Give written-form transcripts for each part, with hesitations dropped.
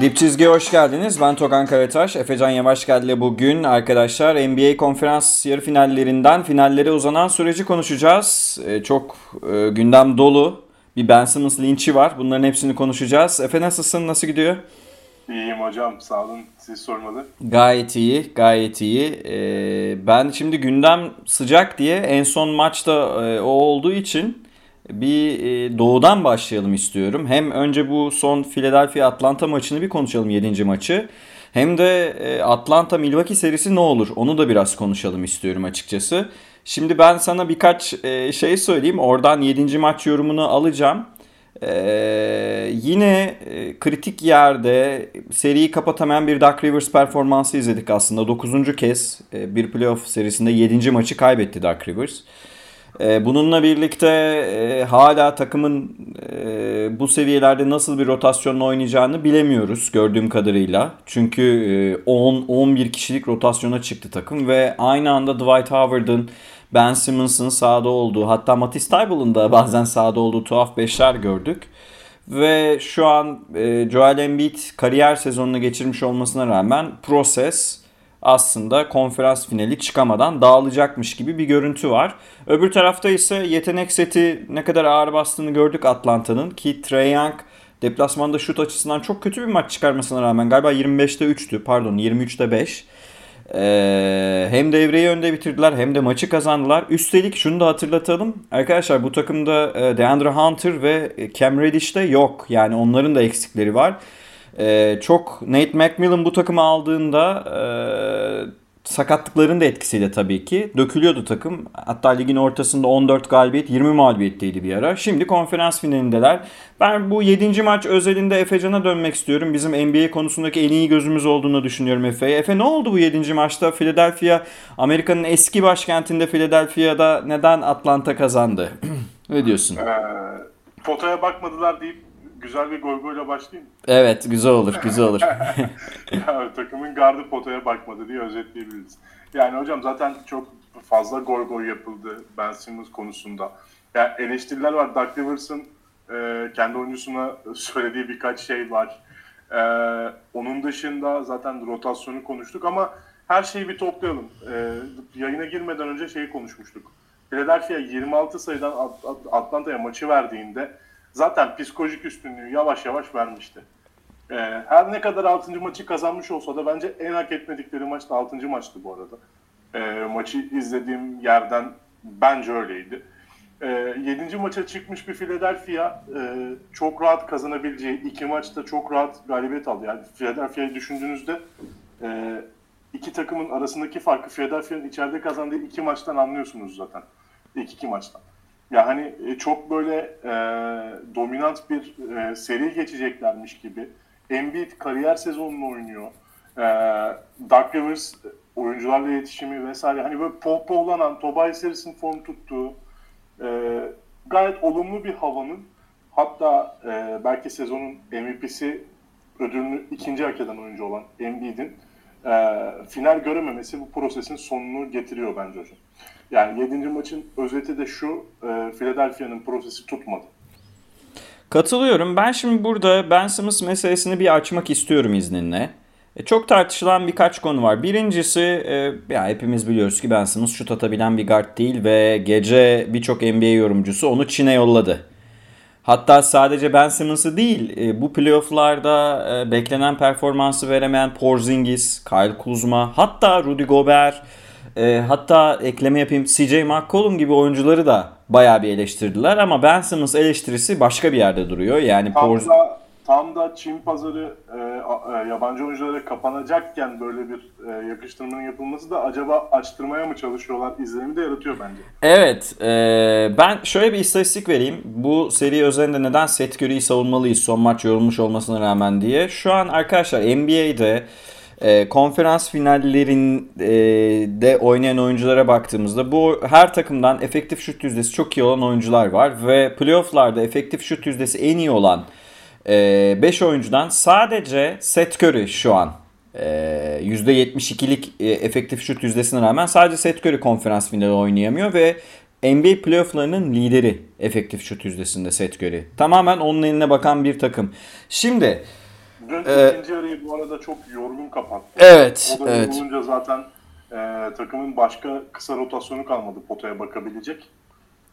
Dip Çizgi'ye hoş geldiniz. Ben Tokan Karataş. Efecan Yavaş geldi bugün arkadaşlar. NBA konferans yarı finallerinden finallere uzanan süreci konuşacağız. Çok gündem dolu. Bir Ben Simmons linçi var. Bunların hepsini konuşacağız. Efe nasılsın? Nasıl gidiyor? İyiyim hocam. Sağ olun. Siz sormalı. Gayet iyi. Gayet iyi. Ben şimdi gündem sıcak diye en son maçta o olduğu için bir doğudan başlayalım istiyorum. Hem önce bu son Philadelphia-Atlanta maçını bir konuşalım, 7. maçı. Hem de Atlanta-Milwaukee serisi ne olur? Onu da biraz konuşalım istiyorum açıkçası. Şimdi ben sana birkaç şey söyleyeyim. Oradan 7. maç yorumunu alacağım. Yine kritik yerde seriyi kapatamayan bir Doc Rivers performansı izledik aslında. 9. kez bir playoff serisinde 7. maçı kaybetti Doc Rivers. Bununla birlikte hala takımın bu seviyelerde nasıl bir rotasyonla oynayacağını bilemiyoruz gördüğüm kadarıyla. Çünkü 10-11 kişilik rotasyona çıktı takım ve aynı anda Dwight Howard'ın, Ben Simmons'ın sahada olduğu, hatta Matisse Thybulle'ın da bazen sahada olduğu tuhaf beşler gördük. Ve şu an Joel Embiid kariyer sezonunu geçirmiş olmasına rağmen proses aslında konferans finali çıkamadan dağılacakmış gibi bir görüntü var. Öbür tarafta ise yetenek seti ne kadar ağır bastığını gördük Atlanta'nın, ki Trae Young deplasmanda şut açısından çok kötü bir maç çıkarmasına rağmen galiba 23'te 5. Hem devreyi önde bitirdiler hem de maçı kazandılar. Üstelik şunu da hatırlatalım. Arkadaşlar bu takımda DeAndre Hunter ve Cam Reddish de yok. Yani onların da eksikleri var. Çok Nate McMillan bu takımı aldığında sakatlıkların da etkisiyle tabii ki dökülüyordu takım. Hatta ligin ortasında 14 galibiyet 20 mağlubiyetteydi bir ara. Şimdi konferans finalindeler. Ben bu 7. maç özelinde Efecan'a dönmek istiyorum. Bizim NBA konusundaki en iyi gözümüz olduğunu düşünüyorum Efe'ye. Efe, ne oldu bu 7. maçta? Philadelphia, Amerika'nın eski başkentinde Philadelphia'da neden Atlanta kazandı? Ne diyorsun? Fotoya bakmadılar deyip güzel bir goygoyla başlayayım. Evet, güzel olur, güzel olur. Ya, takımın gardı potaya bakmadı diye özetleyebiliriz. Yani hocam zaten çok fazla goygoy yapıldı Ben Simmons konusunda. Yani eleştiriler var. Doug Rivers'ın kendi oyuncusuna söylediği birkaç şey var. Onun dışında zaten rotasyonu konuştuk ama her şeyi bir toplayalım. Yayına girmeden önce şeyi konuşmuştuk. Philadelphia 26 sayıdan Atlanta'ya maçı verdiğinde zaten psikolojik üstünlüğü yavaş yavaş vermişti. Her ne kadar 6. maçı kazanmış olsa da bence en hak etmedikleri maç da 6. maçtı bu arada. Maçı izlediğim yerden bence öyleydi. 7. maça çıkmış bir Philadelphia çok rahat kazanabileceği, 2 maçta çok rahat galibiyet aldı. Yani Philadelphia'yı düşündüğünüzde iki takımın arasındaki farkı Philadelphia'nın içeride kazandığı 2 maçtan anlıyorsunuz zaten. İlk 2 maçtan. Ya hani çok böyle dominant bir seri geçeceklermiş gibi. Embiid kariyer sezonunu oynuyor. Doc Rivers oyuncularla iletişimi vesaire. Hani böyle pohpohlanan, Tobias Harris'in form tuttuğu gayet olumlu bir havanın, hatta belki sezonun MVP'si ödülünü ikinci hak eden oyuncu olan Embiid'in final görememesi bu prosesin sonunu getiriyor bence hocam. Yani 7. maçın özeti de şu, Philadelphia'nın prosesi tutmadı. Katılıyorum. Ben şimdi burada Ben Simmons meselesini bir açmak istiyorum izninle. Çok tartışılan birkaç konu var. Birincisi, ya hepimiz biliyoruz ki Ben Simmons şut atabilen bir guard değil ve gece birçok NBA yorumcusu onu Çin'e yolladı. Hatta sadece Ben Simmons'ı değil, bu playoff'larda beklenen performansı veremeyen Porzingis, Kyle Kuzma, hatta Rudy Gobert, hatta ekleme yapayım, CJ McCollum gibi oyuncuları da bayağı bir eleştirdiler ama Ben Simmons eleştirisi başka bir yerde duruyor. Yani tam da Çin pazarı yabancı oyunculara kapanacakken böyle bir yakıştırmanın yapılması da acaba açtırmaya mı çalışıyorlar izlenimi de yaratıyor bence. Evet, ben şöyle bir istatistik vereyim. Bu seri özelinde neden Seth Curry'yi savunmalıyız son maç yorulmuş olmasına rağmen diye. Şu an arkadaşlar NBA'de konferans finallerinde oynayan oyunculara baktığımızda bu her takımdan efektif şut yüzdesi çok iyi olan oyuncular var ve playoff'larda efektif şut yüzdesi en iyi olan 5 oyuncudan sadece Seth Curry şu an %72'lik efektif şut yüzdesine rağmen sadece Seth Curry konferans finali oynayamıyor ve NBA playoff'larının lideri efektif şut yüzdesinde Seth Curry. Tamamen onun eline bakan bir takım. Şimdi Dün ikinci yarıyı bu arada çok yorgun kapattı. Evet. O da yorulunca zaten takımın başka kısa rotasyonu kalmadı potaya bakabilecek.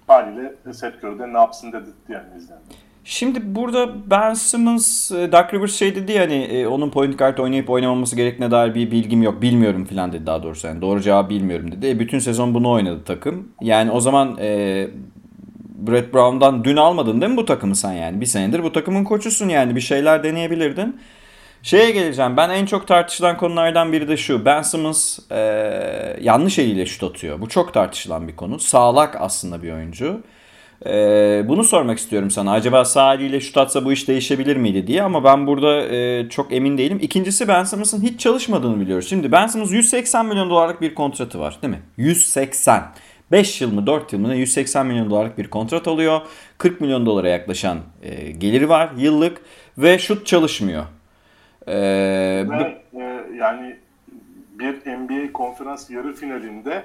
Haliyle Seth Curry de ne yapsın dedirtti yani izleyenler. Şimdi burada Ben Simmons, Doc Rivers şey dedi ya, hani onun point guard oynayıp oynamaması gerektiğine dair bir bilgim yok. Bilmiyorum filan dedi daha doğrusu. Yani doğru cevabı bilmiyorum dedi. Bütün sezon bunu oynadı takım. Yani o zaman Brett Brown'dan dün almadın değil mi bu takımı sen yani? Bir senedir bu takımın koçusun yani. Bir şeyler deneyebilirdin. Şeye geleceğim. Ben en çok tartışılan konulardan biri de şu. Ben Simmons yanlış eliyle şut atıyor. Bu çok tartışılan bir konu. Sağlak aslında bir oyuncu. Bunu sormak istiyorum sana. Acaba sağ eliyle şut atsa bu iş değişebilir miydi diye, ama ben burada çok emin değilim. İkincisi, Ben Simmons'ın hiç çalışmadığını biliyoruz. Şimdi Ben Simmons 180 milyon dolarlık bir kontratı var değil mi? 180. 5 yıl mı 4 yıl mı 180 milyon dolarlık bir kontrat alıyor. 40 milyon dolara yaklaşan geliri var yıllık ve şut çalışmıyor. Ve, yani bir NBA konferans yarı finalinde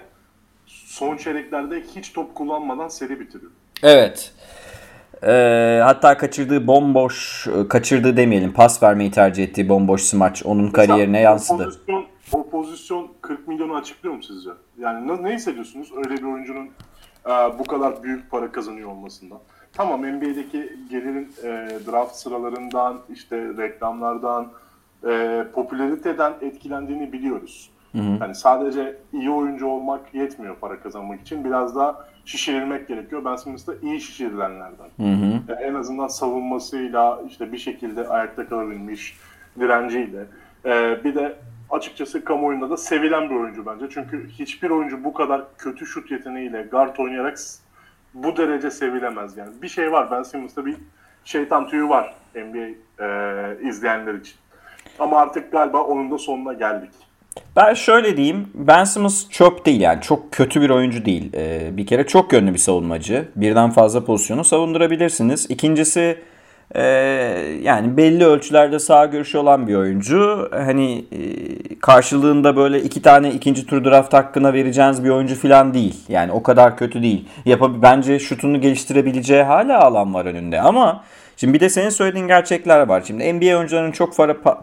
son çeyreklerde hiç top kullanmadan seri bitiriyor. Evet. Hatta kaçırdığı demeyelim, pas vermeyi tercih ettiği bomboş smaç onun kariyerine yansıdı. O pozisyon 40 milyonu açıklıyor mu sizce? Yani ne hissediyorsunuz öyle bir oyuncunun bu kadar büyük para kazanıyor olmasından? Tamam, NBA'deki gelirin draft sıralarından, işte reklamlardan, popülariteden etkilendiğini biliyoruz. Yani sadece iyi oyuncu olmak yetmiyor para kazanmak için. Biraz daha şişirilmek gerekiyor. Ben Simmons'da iyi şişirilenlerden. En azından savunmasıyla, işte bir şekilde ayakta kalabilmiş direnciyle. Bir de açıkçası kamuoyunda da sevilen bir oyuncu bence. Çünkü hiçbir oyuncu bu kadar kötü şut yeteneğiyle guard oynayarak bu derece sevilemez. Yani bir şey var. Ben Simmons'da bir şeytan tüyü var NBA izleyenler için. Ama artık galiba onun da sonuna geldik. Ben şöyle diyeyim, Ben Simmons çöp değil yani, çok kötü bir oyuncu değil. Bir kere çok yönlü bir savunmacı, birden fazla pozisyonu savundurabilirsiniz. İkincisi yani belli ölçülerde sağ görüşü olan bir oyuncu. Hani karşılığında böyle iki tane ikinci tur draft hakkına vereceğiniz bir oyuncu falan değil. Yani o kadar kötü değil. Bence şutunu geliştirebileceği hala alan var önünde ama... Şimdi bir de senin söylediğin gerçekler var. Şimdi NBA oyuncularının çok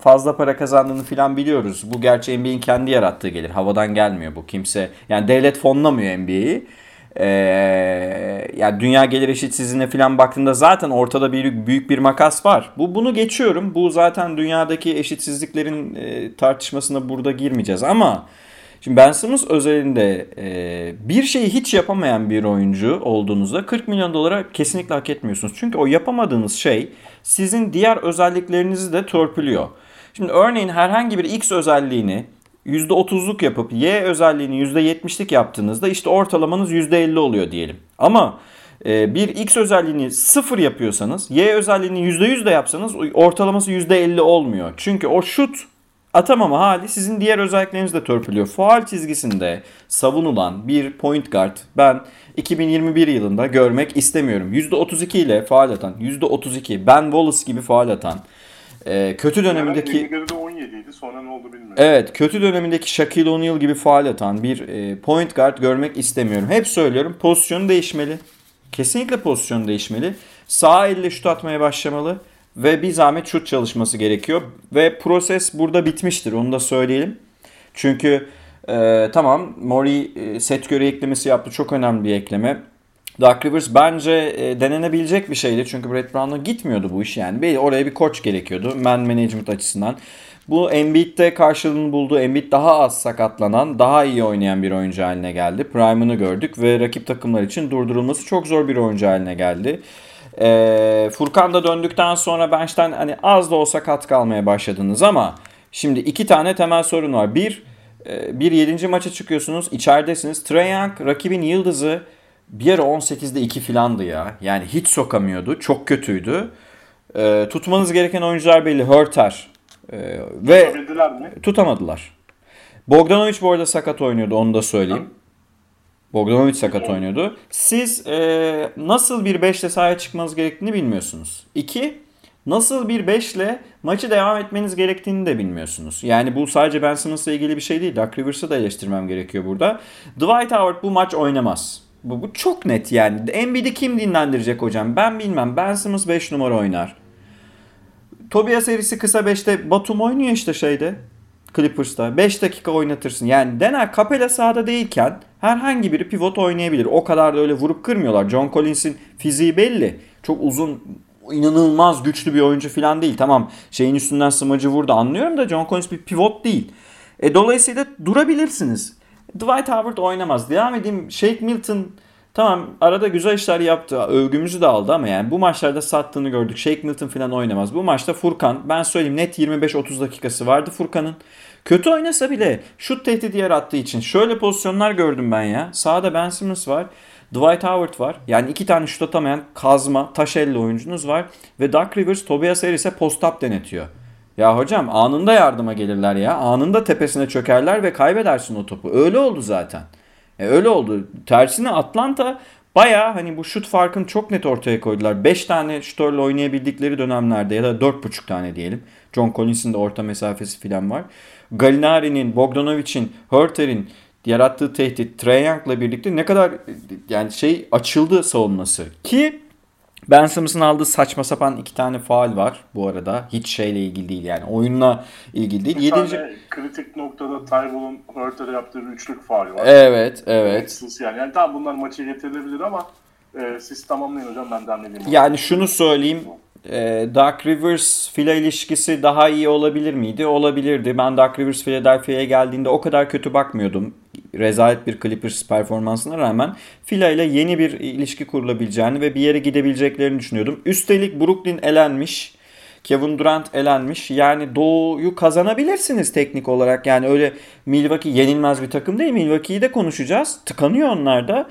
fazla para kazandığını filan biliyoruz. Bu gerçi NBA'in kendi yarattığı gelir. Havadan gelmiyor bu. Kimse, yani devlet fonlamıyor NBA'yi. Yani dünya gelir eşitsizliğine filan baktığında zaten ortada büyük bir makas var. Bunu geçiyorum. Bu zaten dünyadaki eşitsizliklerin tartışmasına burada girmeyeceğiz ama... Şimdi Ben Simmons özelinde bir şeyi hiç yapamayan bir oyuncu olduğunuzda 40 milyon dolara kesinlikle hak etmiyorsunuz. Çünkü o yapamadığınız şey sizin diğer özelliklerinizi de törpülüyor. Şimdi örneğin herhangi bir X özelliğini %30'luk yapıp Y özelliğini %70'lik yaptığınızda işte ortalamanız %50 oluyor diyelim. Ama bir X özelliğini 0 yapıyorsanız, Y özelliğini %100 de yapsanız ortalaması %50 olmuyor. Çünkü o şut atamama hali sizin diğer özellikleriniz de törpülüyor. Faul çizgisinde savunulan bir point guard ben 2021 yılında görmek istemiyorum. %32 ile faul atan, %32 Ben Wallace gibi faul atan, kötü dönemindeki... Yani de 17'ydi, sonra ne oldu bilmiyorum. Evet, kötü dönemindeki Shaquille O'Neal gibi faul atan bir point guard görmek istemiyorum. Hep söylüyorum, pozisyonu değişmeli. Kesinlikle pozisyonu değişmeli. Sağ elle şut atmaya başlamalı. Ve bir zahmet şut çalışması gerekiyor. Ve proses burada bitmiştir. Onu da söyleyelim. Çünkü tamam, Mori Seth Curry eklemesi yaptı. Çok önemli bir ekleme. Doc Rivers bence denenebilecek bir şeydi. Çünkü Brett Brown'a gitmiyordu bu iş yani. Oraya bir koç gerekiyordu. Man management açısından. Bu Embiid'de karşılığını buldu. Embiid daha az sakatlanan, daha iyi oynayan bir oyuncu haline geldi. Prime'ını gördük ve rakip takımlar için durdurulması çok zor bir oyuncu haline geldi. Furkan da döndükten sonra bench'ten hani az da olsa katkı almaya başladınız ama şimdi iki tane temel sorun var. Bir 7. maça çıkıyorsunuz, içeridesiniz. Trae Young rakibin yıldızı, bir ara 18'de 2 filandı ya. Yani hiç sokamıyordu. Çok kötüydü. Tutmanız gereken oyuncular belli. Hörter. Ve tutamadılar. Bogdanovic bu arada sakat oynuyordu, onu da söyleyeyim. Bogdanovic sakat oynuyordu. Siz nasıl bir 5'le sahaya çıkmanız gerektiğini bilmiyorsunuz. 2. Nasıl bir 5'le maçı devam etmeniz gerektiğini de bilmiyorsunuz. Yani bu sadece Ben Simmons'la ilgili bir şey değil. Doc Rivers'ı da eleştirmem gerekiyor burada. Dwight Howard bu maç oynamaz. Bu çok net yani. NBA'de kim dinlendirecek hocam? Ben bilmem. Ben Simmons 5 numara oynar. Tobias Harris'i kısa 5'te Batum oynuyor işte şeyde. Clippers'ta 5 dakika oynatırsın. Yani dener Capela sahada değilken herhangi biri pivot oynayabilir. O kadar da öyle vurup kırmıyorlar. John Collins'in fiziği belli. Çok uzun, inanılmaz güçlü bir oyuncu falan değil. Tamam şeyin üstünden smacı vurdu anlıyorum da John Collins bir pivot değil. Dolayısıyla durabilirsiniz. Dwight Howard oynamaz. Devam edeyim. Shake Milton tamam arada güzel işler yaptı. Övgümüzü de aldı ama yani bu maçlarda sattığını gördük. Shake Milton falan oynamaz. Bu maçta Furkan ben söyleyeyim net 25-30 dakikası vardı Furkan'ın. Kötü oynasa bile şut tehdidi yarattığı için şöyle pozisyonlar gördüm ben ya. Sağda Ben Simmons var. Dwight Howard var. Yani iki tane şut atamayan kazma, taş elli oyuncunuz var. Ve Doc Rivers Tobias Harris'e post-up denetiyor. Ya hocam anında yardıma gelirler ya. Anında tepesine çökerler ve kaybedersin o topu. Öyle oldu zaten. Öyle oldu. Tersine Atlanta bayağı hani bu şut farkını çok net ortaya koydular. 5 tane şutörle oynayabildikleri dönemlerde ya da 4,5 tane diyelim. John Collins'in de orta mesafesi filan var. Gallinari'nin, Bogdanovic'in, Hurter'in yarattığı tehdit Trae Young'la birlikte ne kadar yani şey açıldı savunması. Ki Ben Simmons'ın aldığı saçma sapan 2 tane faul var bu arada. Hiç şeyle ilgili değil yani. Oyunla ilgili değil. 7. kritik noktada Thybulle Hurter'e yaptığı üçlük faul var. Evet. Yani tam bunlar maçı getirilebilir ama siz tamamlayın hocam ben de anlayayım. Yani şunu söyleyeyim. Doc Rivers file ilişkisi daha iyi olabilir miydi? Olabilirdi. Ben Doc Rivers Philadelphia'ya geldiğinde o kadar kötü bakmıyordum. Rezalet bir Clippers performansına rağmen file ile yeni bir ilişki kurulabileceğini ve bir yere gidebileceklerini düşünüyordum. Üstelik Brooklyn elenmiş. Kevin Durant elenmiş. Yani Doğu'yu kazanabilirsiniz teknik olarak. Yani öyle Milwaukee yenilmez bir takım değil. Milwaukee'yi de konuşacağız. Tıkanıyor onlar da.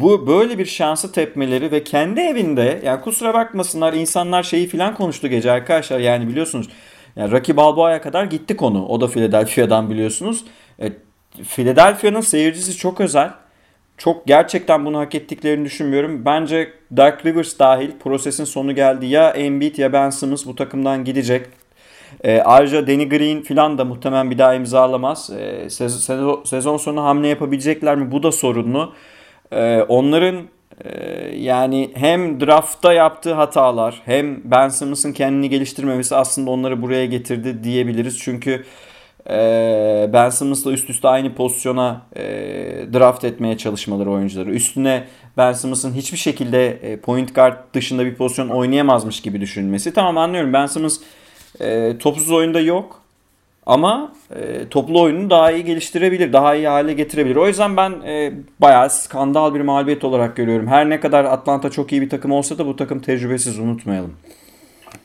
Bu böyle bir şansı tepmeleri ve kendi evinde yani kusura bakmasınlar insanlar şeyi filan konuştu gece arkadaşlar yani biliyorsunuz yani Rocky Balboa'ya kadar gitti konu o da Philadelphia'dan biliyorsunuz. Philadelphia'nın seyircisi çok özel. Çok gerçekten bunu hak ettiklerini düşünmüyorum. Bence Doc Rivers dahil prosesin sonu geldi. Ya Embiid ya Ben Simmons bu takımdan gidecek. Ayrıca Danny Green filan da muhtemelen bir daha imzalamaz. Sezon sonu hamle yapabilecekler mi? Bu da sorunlu. Onların yani hem draftta yaptığı hatalar hem Ben Simmons'ın kendini geliştirmemesi aslında onları buraya getirdi diyebiliriz. Çünkü Ben Simmons'la üst üste aynı pozisyona draft etmeye çalışmaları oyuncuları. Üstüne Ben Simmons'ın hiçbir şekilde point guard dışında bir pozisyon oynayamazmış gibi düşünmesi. Tamam anlıyorum Ben Simmons topsuz oyunda yok. Ama toplu oyunu daha iyi geliştirebilir, daha iyi hale getirebilir. O yüzden ben bayağı skandal bir mağlubiyet olarak görüyorum. Her ne kadar Atlanta çok iyi bir takım olsa da bu takım tecrübesiz unutmayalım.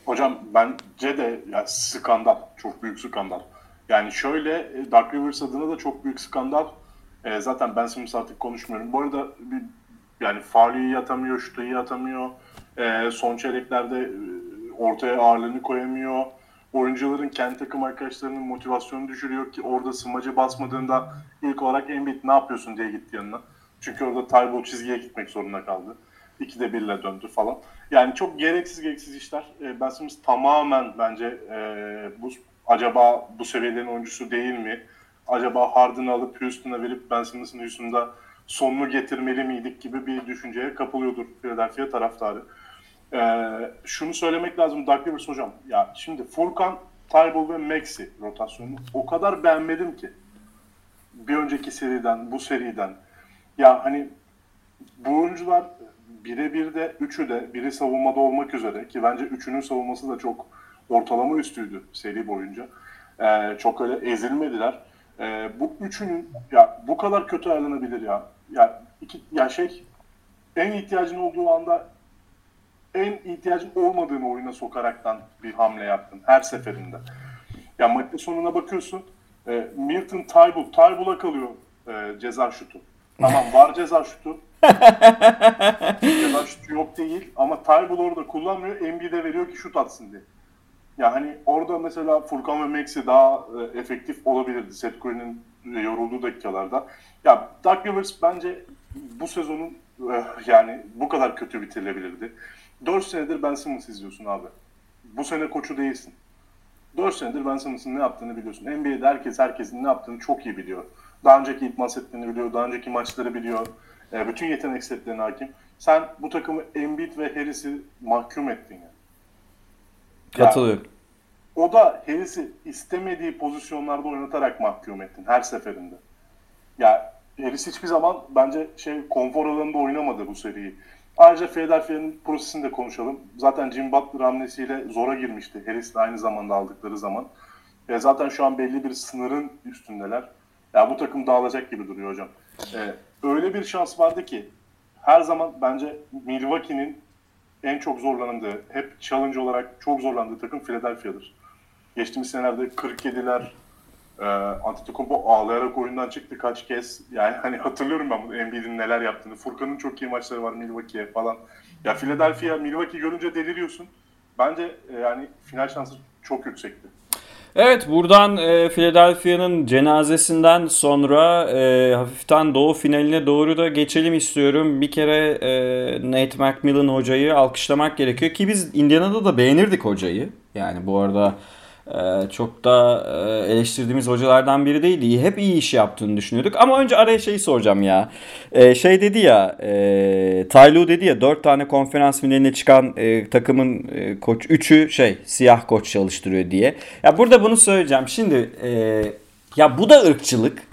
Hocam bence de ya, skandal, çok büyük skandal. Yani şöyle Doc Rivers adına da çok büyük skandal. Zaten Ben Simmons artık konuşmuyorum. Bu arada yani faulü iyi atamıyor, şutu iyi atamıyor. Son çeyreklerde ortaya ağırlığını koyamıyor. Oyuncuların kendi takım arkadaşlarının motivasyonu düşürüyor ki orada smaçı basmadığında ilk olarak Embiid ne yapıyorsun diye gitti yanına. Çünkü orada Thybulle çizgiye gitmek zorunda kaldı. 2'de 1'le döndü falan. Yani çok gereksiz işler. Ben Simmons tamamen bence acaba bu seviyelerin oyuncusu değil mi? Acaba Harden'ı alıp Houston'a verip Ben Simmons'ın Houston'da sonunu getirmeli miydik gibi bir düşünceye kapılıyordur Philadelphia taraftarı. Şunu söylemek lazım Doc Rivers hocam. Ya şimdi Furkan, Thybulle ve Maxi rotasyonunu o kadar beğenmedim ki. Bir önceki seriden, bu seriden. Ya hani bu oyuncular birebir de üçü de biri savunmada olmak üzere ki bence üçünün savunması da çok ortalama üstüydü seri boyunca. Çok öyle ezilmediler. Bu üçünün ya bu kadar kötü ayarlanabilir ya. En ihtiyacın olduğu anda en ihtiyacın olmadığını oyuna sokaraktan bir hamle yaptın her seferinde. Ya maçın sonuna bakıyorsun. Milton Tybulle'a kalıyor ceza şutu. Tamam var ceza şutu. Ceza şutu yok değil ama Thybulle orada kullanmıyor. Embiid'e veriyor ki şut atsın diye. Ya hani orada mesela Furkan ve Maxi daha efektif olabilirdi. Seth Curry'nin yorulduğu dakikalarda. Ya Doc Rivers bence bu sezonun yani bu kadar kötü bitirilebilirdi. 4 senedir Ben Simmons izliyorsun abi. Bu sene koçu değilsin. 4 senedir Ben Simmons'ın ne yaptığını biliyorsun. NBA'de herkesin ne yaptığını çok iyi biliyor. Daha önceki idman setlerini biliyor. Daha önceki maçları biliyor. Bütün yetenek setlerine hakim. Sen bu takımı Embiid ve Harris'i mahkum ettin yani. Katılıyorum. O da Harris'i istemediği pozisyonlarda oynatarak mahkum ettin her seferinde. Ya Harris hiçbir zaman bence konfor alanında oynamadı bu seriyi. Ayrıca Philadelphia'nın prosesini de konuşalım. Zaten Jimmy Butler hamlesiyle zora girmişti Harris'le aynı zamanda aldıkları zaman. Zaten şu an belli bir sınırın üstündeler. Ya bu takım dağılacak gibi duruyor hocam. Öyle bir şans vardı ki her zaman bence Milwaukee'nin en çok zorlandığı, hep challenge olarak çok zorlandığı takım Philadelphia'dır. Geçtiğimiz senelerde 47'ler, Antetokounmpo ağlayarak oyundan çıktı kaç kez. Yani hani hatırlıyorum ben bunu, Embiid'in neler yaptığını. Furkan'ın çok iyi maçları var Milwaukee'ye falan. Ya Philadelphia, Milwaukee görünce deliriyorsun. Bence yani final şansı çok yüksekti. Evet, buradan Philadelphia'nın cenazesinden sonra hafiften doğu finaline doğru da geçelim istiyorum. Bir kere Nate McMillan hocayı alkışlamak gerekiyor ki biz Indiana'da da beğenirdik hocayı. Yani bu arada çok da eleştirdiğimiz hocalardan biri değildi. Hep iyi iş yaptığını düşünüyorduk. Ama önce araya şeyi soracağım ya. Dedi ya, Tyloo dedi ya, 4 tane konferans finaline çıkan takımın koç 3'ü siyah koç çalıştırıyor diye. Ya burada bunu söyleyeceğim. Şimdi ya bu da ırkçılık.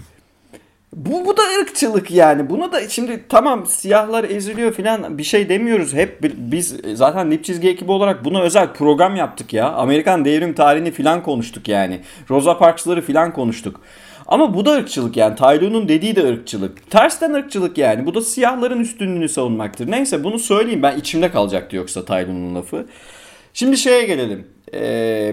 Bu da ırkçılık yani. Buna da şimdi tamam siyahlar eziliyor filan bir şey demiyoruz. Hep biz zaten Dip Çizgi ekibi olarak buna özel program yaptık ya. Amerikan devrim tarihini filan konuştuk yani. Rosa Parks'ları filan konuştuk. Ama bu da ırkçılık yani. Tyloo'nun dediği de ırkçılık. Tersten ırkçılık yani. Bu da siyahların üstünlüğünü savunmaktır. Neyse bunu söyleyeyim, ben içimde kalacaktı yoksa Tyloo'nun lafı. Şimdi gelelim.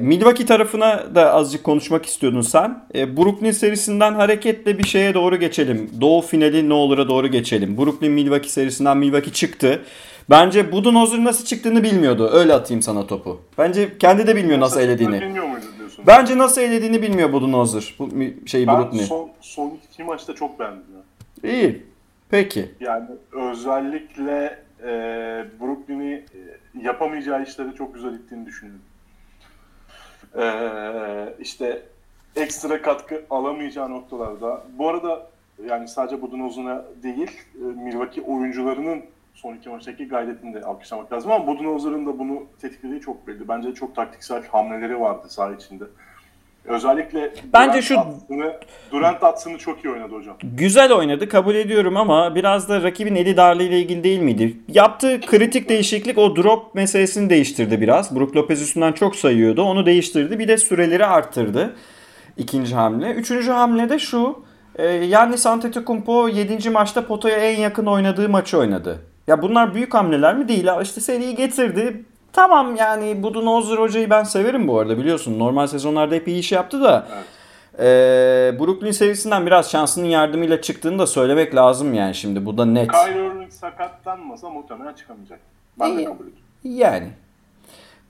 Milwaukee tarafına da azıcık konuşmak istiyordun sen. Brooklyn serisinden hareketle bir şeye doğru geçelim. Doğu finali ne olur'a doğru geçelim. Brooklyn-Milwaukee serisinden Milwaukee çıktı. Bence Budenholzer nasıl çıktığını bilmiyordu. Öyle atayım sana topu. Bence kendi de bilmiyor nasıl elediğini. Bence nasıl elediğini bilmiyor Budenholzer. Ben Brooklyn'i. Son iki maçta çok beğendim. İyi. Peki. Yani özellikle Brooklyn'i yapamayacağı işleri çok güzel ettiğini düşünüyorum. Ekstra katkı alamayacağı noktalarda. Bu arada yani sadece Budenholzer'a değil, Milwaukee oyuncularının son iki maçtaki gayretini de alkışlamak lazım ama Budenholzer'ın da bunu tetiklediği çok belli. Bence çok taktiksel hamleleri vardı saha içinde. Özellikle bence Durant atsını çok iyi oynadı hocam. Güzel oynadı, kabul ediyorum ama biraz da rakibin eli darlığı ile ilgili değil miydi? Yaptığı kritik değişiklik o drop meselesini değiştirdi biraz. Brook Lopez üstünden çok sayıyordu. Onu değiştirdi. Bir de süreleri arttırdı. İkinci hamle. Üçüncü hamle de şu. Giannis Antetokounmpo 7. maçta potaya en yakın oynadığı maçı oynadı. Ya bunlar büyük hamleler mi? Değil. Seriyi getirdi. Tamam yani Budenholzer hocayı ben severim bu arada, biliyorsun. Normal sezonlarda hep iyi iş yaptı da. Evet. Brooklyn serisinden biraz şansının yardımıyla çıktığını da söylemek lazım yani şimdi. Bu da net. Kyrie Irving sakatlanmasa muhtemelen çıkamayacak. Ben de kabul ediyorum. Yani.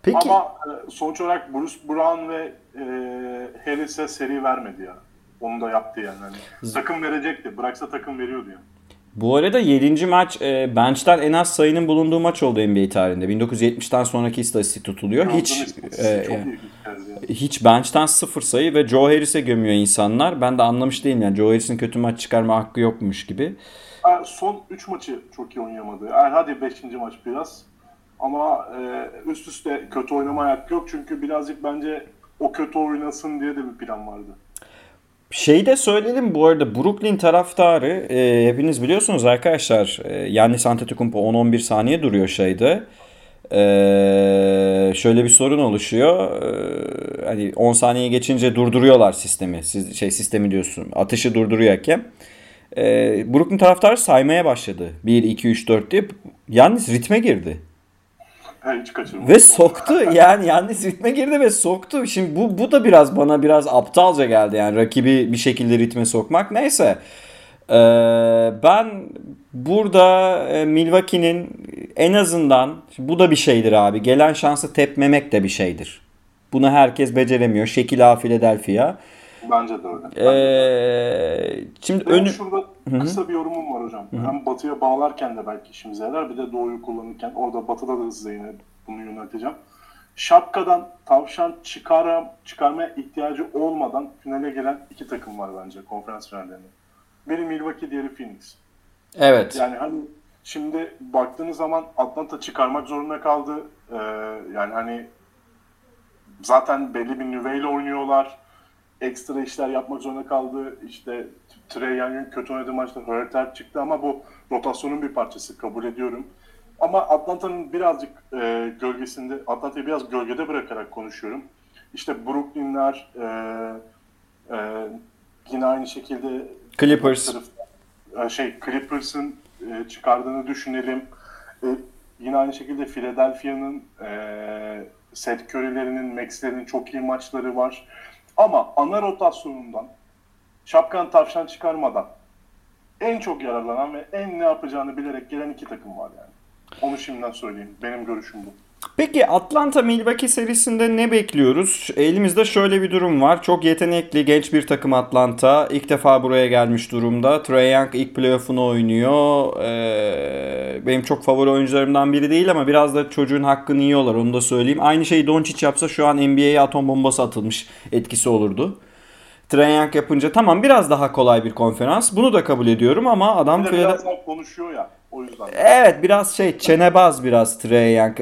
Peki. Ama sonuç olarak Bruce Brown ve Harris'e seri vermedi ya. Onu da yaptı yani. Takım verecekti. Bıraksa takım veriyordu yani. Bu arada 7. maç bench'ten en az sayının bulunduğu maç oldu NBA tarihinde. 1970'ten sonraki istatistik tutuluyor. Hiç bench'ten 0 sayı ve Joe Harris'e gömüyor insanlar. Ben de anlamış değilim yani. Joe Harris'in kötü maç çıkarma hakkı yokmuş gibi. Son 3 maçı çok iyi oynayamadı. Hadi 5. maç biraz. Ama üst üste kötü oynama hakkı yok. Çünkü birazcık bence o kötü oynasın diye de bir plan vardı. De söyleyelim bu arada, Brooklyn taraftarı hepiniz biliyorsunuz arkadaşlar, Giannis Antetokounmpo 10-11 saniye duruyor şöyle bir sorun oluşuyor. Hani 10 saniye geçince durduruyorlar sistemi. Sistemi diyorsun. Atışı durduruyor hakem. Brooklyn taraftarı saymaya başladı. 1 2 3 4 diye Giannis ritme girdi. Ve soktu yani. Giannis ritme girdi ve soktu. Şimdi bu da biraz bana biraz aptalca geldi yani, rakibi bir şekilde ritme sokmak. Neyse ben burada Milwaukee'nin en azından bu da bir şeydir abi, gelen şansı tepmemek de bir şeydir. Bunu herkes beceremiyor. Şekil Philadelphia. Bence de öyle. Şimdi şurada kısa bir yorumum var hocam. Hı-hı. Hem batıya bağlarken de belki işimize yarar. Bir de doğuyu kullanırken. Orada batıda da size yine bunu yönelteceğim. Şapkadan tavşan çıkarmaya ihtiyacı olmadan finale gelen iki takım var bence konferans finallerinde. Biri Milwaukee, diğeri Phoenix. Evet. Yani hani şimdi baktığınız zaman Atlanta çıkarmak zorunda kaldı. Yani hani zaten belli bir nüveyle oynuyorlar. Ekstra işler yapmak zorunda kaldı. İşte Trae Young'un kötü oynadığı maçta Hörter çıktı ama bu rotasyonun bir parçası, kabul ediyorum. Ama Atlanta'nın birazcık gölgesinde, Atlanta'yı biraz gölgede bırakarak konuşuyorum. İşte Brooklyn'ler, yine aynı şekilde Clippers'ın çıkardığını düşünelim. Yine aynı şekilde Philadelphia'nın Seth Curry'lerinin, Max'lerinin çok iyi maçları var. Ama ana rotasyonundan şapkan tavşan çıkarmadan en çok yararlanan ve en ne yapacağını bilerek gelen iki takım var yani. Onu şimdiden söyleyeyim. Benim görüşüm bu. Peki Atlanta-Milwaukee serisinde ne bekliyoruz? Elimizde şöyle bir durum var. Çok yetenekli genç bir takım Atlanta. İlk defa buraya gelmiş durumda. Trae Young ilk playoff'unu oynuyor. Benim çok favori oyuncularımdan biri değil ama biraz da çocuğun hakkını yiyorlar, onu da söyleyeyim. Aynı şeyi Doncic yapsa şu an NBA'ye atom bombası atılmış etkisi olurdu. Trae Young yapınca tamam, biraz daha kolay bir konferans. Bunu da kabul ediyorum ama adam... biraz daha konuşuyor ya. O yüzden. Evet, biraz çenebaz biraz Trae Young.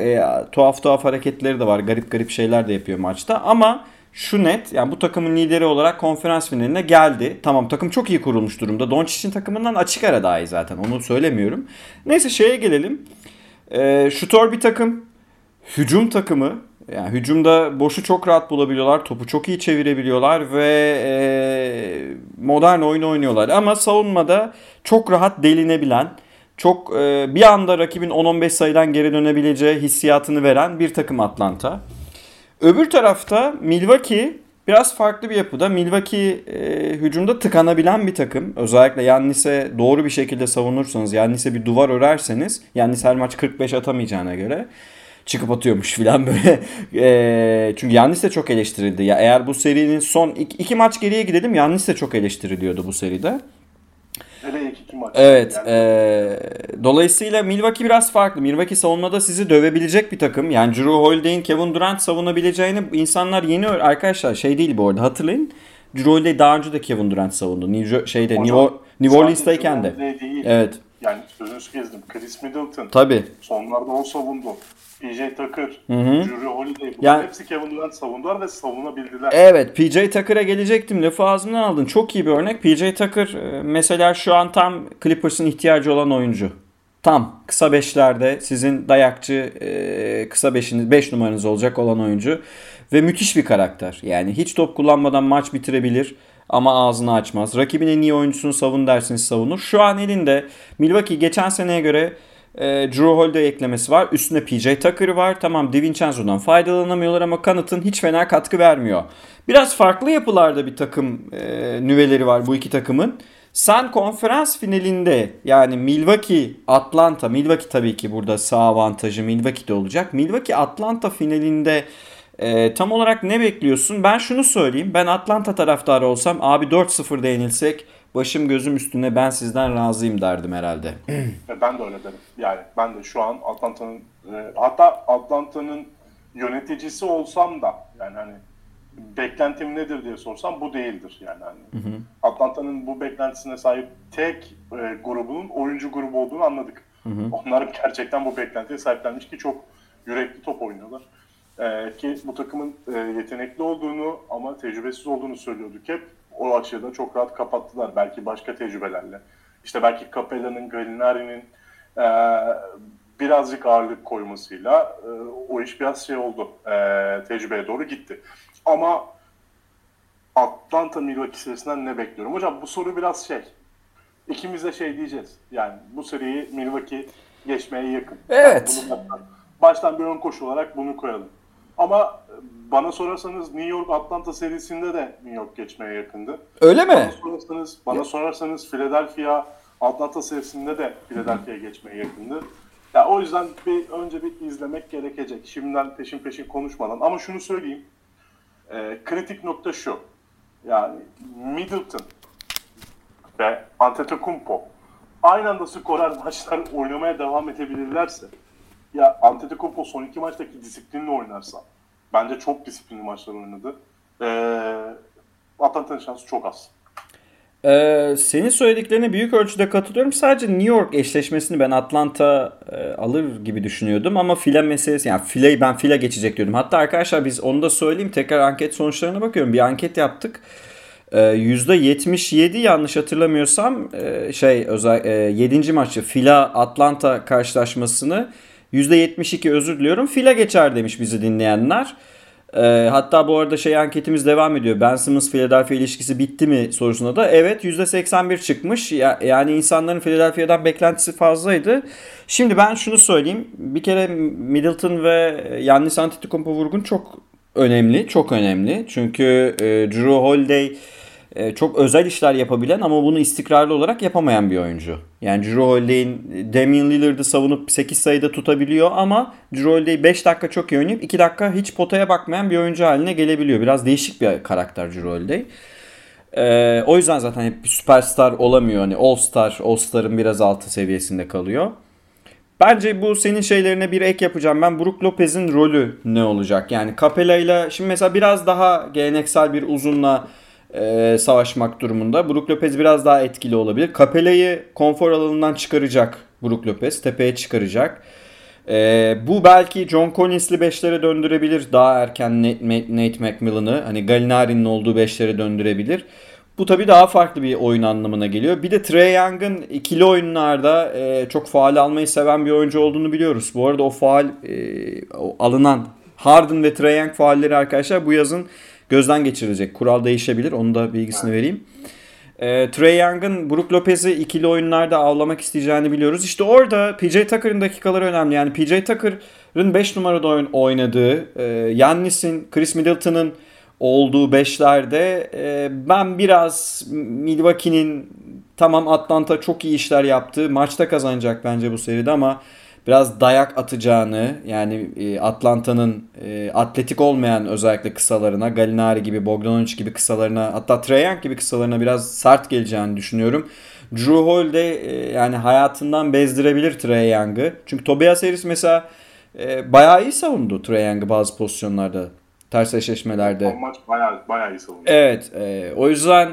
Tuhaf hareketleri de var. Garip şeyler de yapıyor maçta. Ama şu net, yani bu takımın lideri olarak konferans finaline geldi. Tamam, takım çok iyi kurulmuş durumda. Doncic'in takımından açık ara daha iyi zaten. Onu söylemiyorum. Neyse, şeye gelelim. Şutör bir takım. Hücum takımı. Yani hücumda boşu çok rahat bulabiliyorlar. Topu çok iyi çevirebiliyorlar ve modern oyun oynuyorlar. Ama savunmada çok rahat delinebilen, çok bir anda rakibin 10-15 sayıdan geri dönebileceği hissiyatını veren bir takım Atlanta. Öbür tarafta Milwaukee biraz farklı bir yapıda. Milwaukee hücumda tıkanabilen bir takım. Özellikle Yannis'e doğru bir şekilde savunursanız, Yannis'e bir duvar örerseniz, Yannis her maç 45 atamayacağına göre çıkıp atıyormuş filan böyle. Çünkü Yannis de çok eleştirildi. Ya eğer bu serinin son iki maç geriye gidelim, Yannis de çok eleştiriliyordu bu seride. Evet. Yani. Dolayısıyla Milwaukee biraz farklı. Milwaukee savunmada sizi dövebilecek bir takım. Yani Jrue Holiday'in Kevin Durant savunabileceğini insanlar yeni arkadaşlar değil bu arada, hatırlayın. Jrue Holiday daha önce de Kevin Durant savundu. New Orleans'tayken de. Evet. Yani sözünüzü gezdim. Khris Middleton. Tabii. Sonlarda o savundu. PJ Tucker, Jrue Holiday, yani, hepsi Kevin Durant savundular ve savunabildiler. Evet, PJ Tucker'a gelecektim. Lafı ağzımdan aldın. Çok iyi bir örnek. PJ Tucker mesela şu an tam Clippers'ın ihtiyacı olan oyuncu. Tam kısa beşlerde sizin dayakçı kısa beşiniz, 5 numaranız olacak olan oyuncu. Ve müthiş bir karakter. Yani hiç top kullanmadan maç bitirebilir ama ağzını açmaz. Rakibin en iyi oyuncusunu savun dersiniz, savunur. Şu an elinde Milwaukee geçen seneye göre Jrue Holiday eklemesi var. Üstüne PJ Tucker var. Tamam, DiVincenzo'dan faydalanamıyorlar ama Kanat'ın hiç fena katkı vermiyor. Biraz farklı yapılarda bir takım nüveleri var bu iki takımın. Sen konferans finalinde, yani Milwaukee-Atlanta tabii ki burada sağ avantajı Milwaukee'de olacak. Milwaukee-Atlanta finalinde tam olarak ne bekliyorsun? Ben şunu söyleyeyim. Ben Atlanta taraftarı olsam, abi 4-0'da yenilsek başım gözüm üstüne, ben sizden razıyım derdim herhalde. Ben de öyle derim. Yani ben de şu an Atlanta'nın hatta Atlanta'nın yöneticisi olsam da, yani hani beklentim nedir diye sorsam bu değildir yani. Hani Atlanta'nın bu beklentisine sahip tek grubunun oyuncu grubu olduğunu anladık. Onlar gerçekten bu beklentiye sahiplenmiş ki çok yürekli top oynuyorlar. Ki bu takımın yetenekli olduğunu ama tecrübesiz olduğunu söylüyorduk hep. O açığı da çok rahat kapattılar. Belki başka tecrübelerle. İşte belki Capela'nın, Gallinari'nin birazcık ağırlık koymasıyla o iş biraz oldu. Tecrübeye doğru gitti. Ama Atlanta Milwaukee serisinden ne bekliyorum? Hocam bu soru biraz İkimiz de diyeceğiz. Yani bu seriyi Milwaukee geçmeye yakın. Evet. Yani baştan bir ön koşu olarak bunu koyalım. Ama bana sorarsanız New York Atlanta serisinde de New York geçmeye yakındı. Öyle mi? Bana sorarsanız Philadelphia Atlanta serisinde de Philadelphia geçmeye yakındı. Ya o yüzden önce bir izlemek gerekecek. Şimdiden peşin konuşmadan. Ama şunu söyleyeyim. Kritik nokta şu. Yani Middleton ve Antetokounmpo aynı anda skorer maçlar oynamaya devam edebilirlerse, ya Antetokounmpo son iki maçtaki disiplinle oynarsa, bence çok disiplinli maçlar oynadı, Atlanta'nın şansı çok az. Senin söylediklerine büyük ölçüde katılıyorum. Sadece New York eşleşmesini ben Atlanta alır gibi düşünüyordum ama file meselesi, yani fileyi ben file geçecek diyordum. Hatta arkadaşlar biz onu da söyleyeyim, tekrar anket sonuçlarına bakıyorum. Bir anket yaptık. %77 yanlış hatırlamıyorsam özel 7. maçı Fila Atlanta karşılaşmasını %72 özür diliyorum Fila geçer demiş bizi dinleyenler. Hatta bu arada anketimiz devam ediyor. Ben Simmons Philadelphia ilişkisi bitti mi sorusuna da evet %81 çıkmış. Yani insanların Philadelphia'dan beklentisi fazlaydı. Şimdi ben şunu söyleyeyim. Bir kere Middleton ve Giannis Antetokounmpo vurgun çok önemli. Çok önemli. Çünkü Jrue Holiday çok özel işler yapabilen ama bunu istikrarlı olarak yapamayan bir oyuncu. Yani Jrue Holiday'in Damian Lillard'ı savunup 8 sayıda tutabiliyor ama Jrue Holiday 5 dakika çok iyi oynayıp 2 dakika hiç potaya bakmayan bir oyuncu haline gelebiliyor. Biraz değişik bir karakter Jrue Holiday. O yüzden zaten hep süperstar olamıyor. Hani All-Star, All-Star'ın biraz altı seviyesinde kalıyor. Bence bu senin şeylerine bir ek yapacağım. Ben Brook Lopez'in rolü ne olacak? Yani Capela ile şimdi mesela biraz daha geleneksel bir uzunla savaşmak durumunda. Brook Lopez biraz daha etkili olabilir. Capela'yı konfor alanından çıkaracak Brook Lopez. Tepeye çıkaracak. Bu belki John Collins'li 5'lere döndürebilir. Daha erken Nate McMillan'ı, hani Gallinari'nin olduğu 5'lere döndürebilir. Bu tabii daha farklı bir oyun anlamına geliyor. Bir de Trae Young'ın ikili oyunlarda çok faul almayı seven bir oyuncu olduğunu biliyoruz. Bu arada o faul alınan Harden ve Trae Young faulleri arkadaşlar bu yazın gözden geçirilecek. Kural değişebilir. Onu da bilgisini vereyim. Trae Young'ın Brook Lopez'i ikili oyunlarda avlamak isteyeceğini biliyoruz. İşte orada PJ Tucker'ın dakikaları önemli. Yani PJ Tucker'ın 5 numarada oynadığı, Giannis'in, Khris Middleton'ın olduğu 5'lerde ben biraz Milwaukee'nin, tamam Atlanta çok iyi işler yaptı. Maçta kazanacak bence bu seride ama biraz dayak atacağını, yani Atlanta'nın atletik olmayan özellikle kısalarına, Gallinari gibi, Bogdanovic gibi kısalarına, hatta Trae Young gibi kısalarına biraz sert geleceğini düşünüyorum. Jrue Holiday yani hayatından bezdirebilir Trae Young'ı. Çünkü Tobias Harris mesela bayağı iyi savundu Trae Young'ı bazı pozisyonlarda, ters eşleşmelerde. O maç bayağı iyi savundu. Evet. O yüzden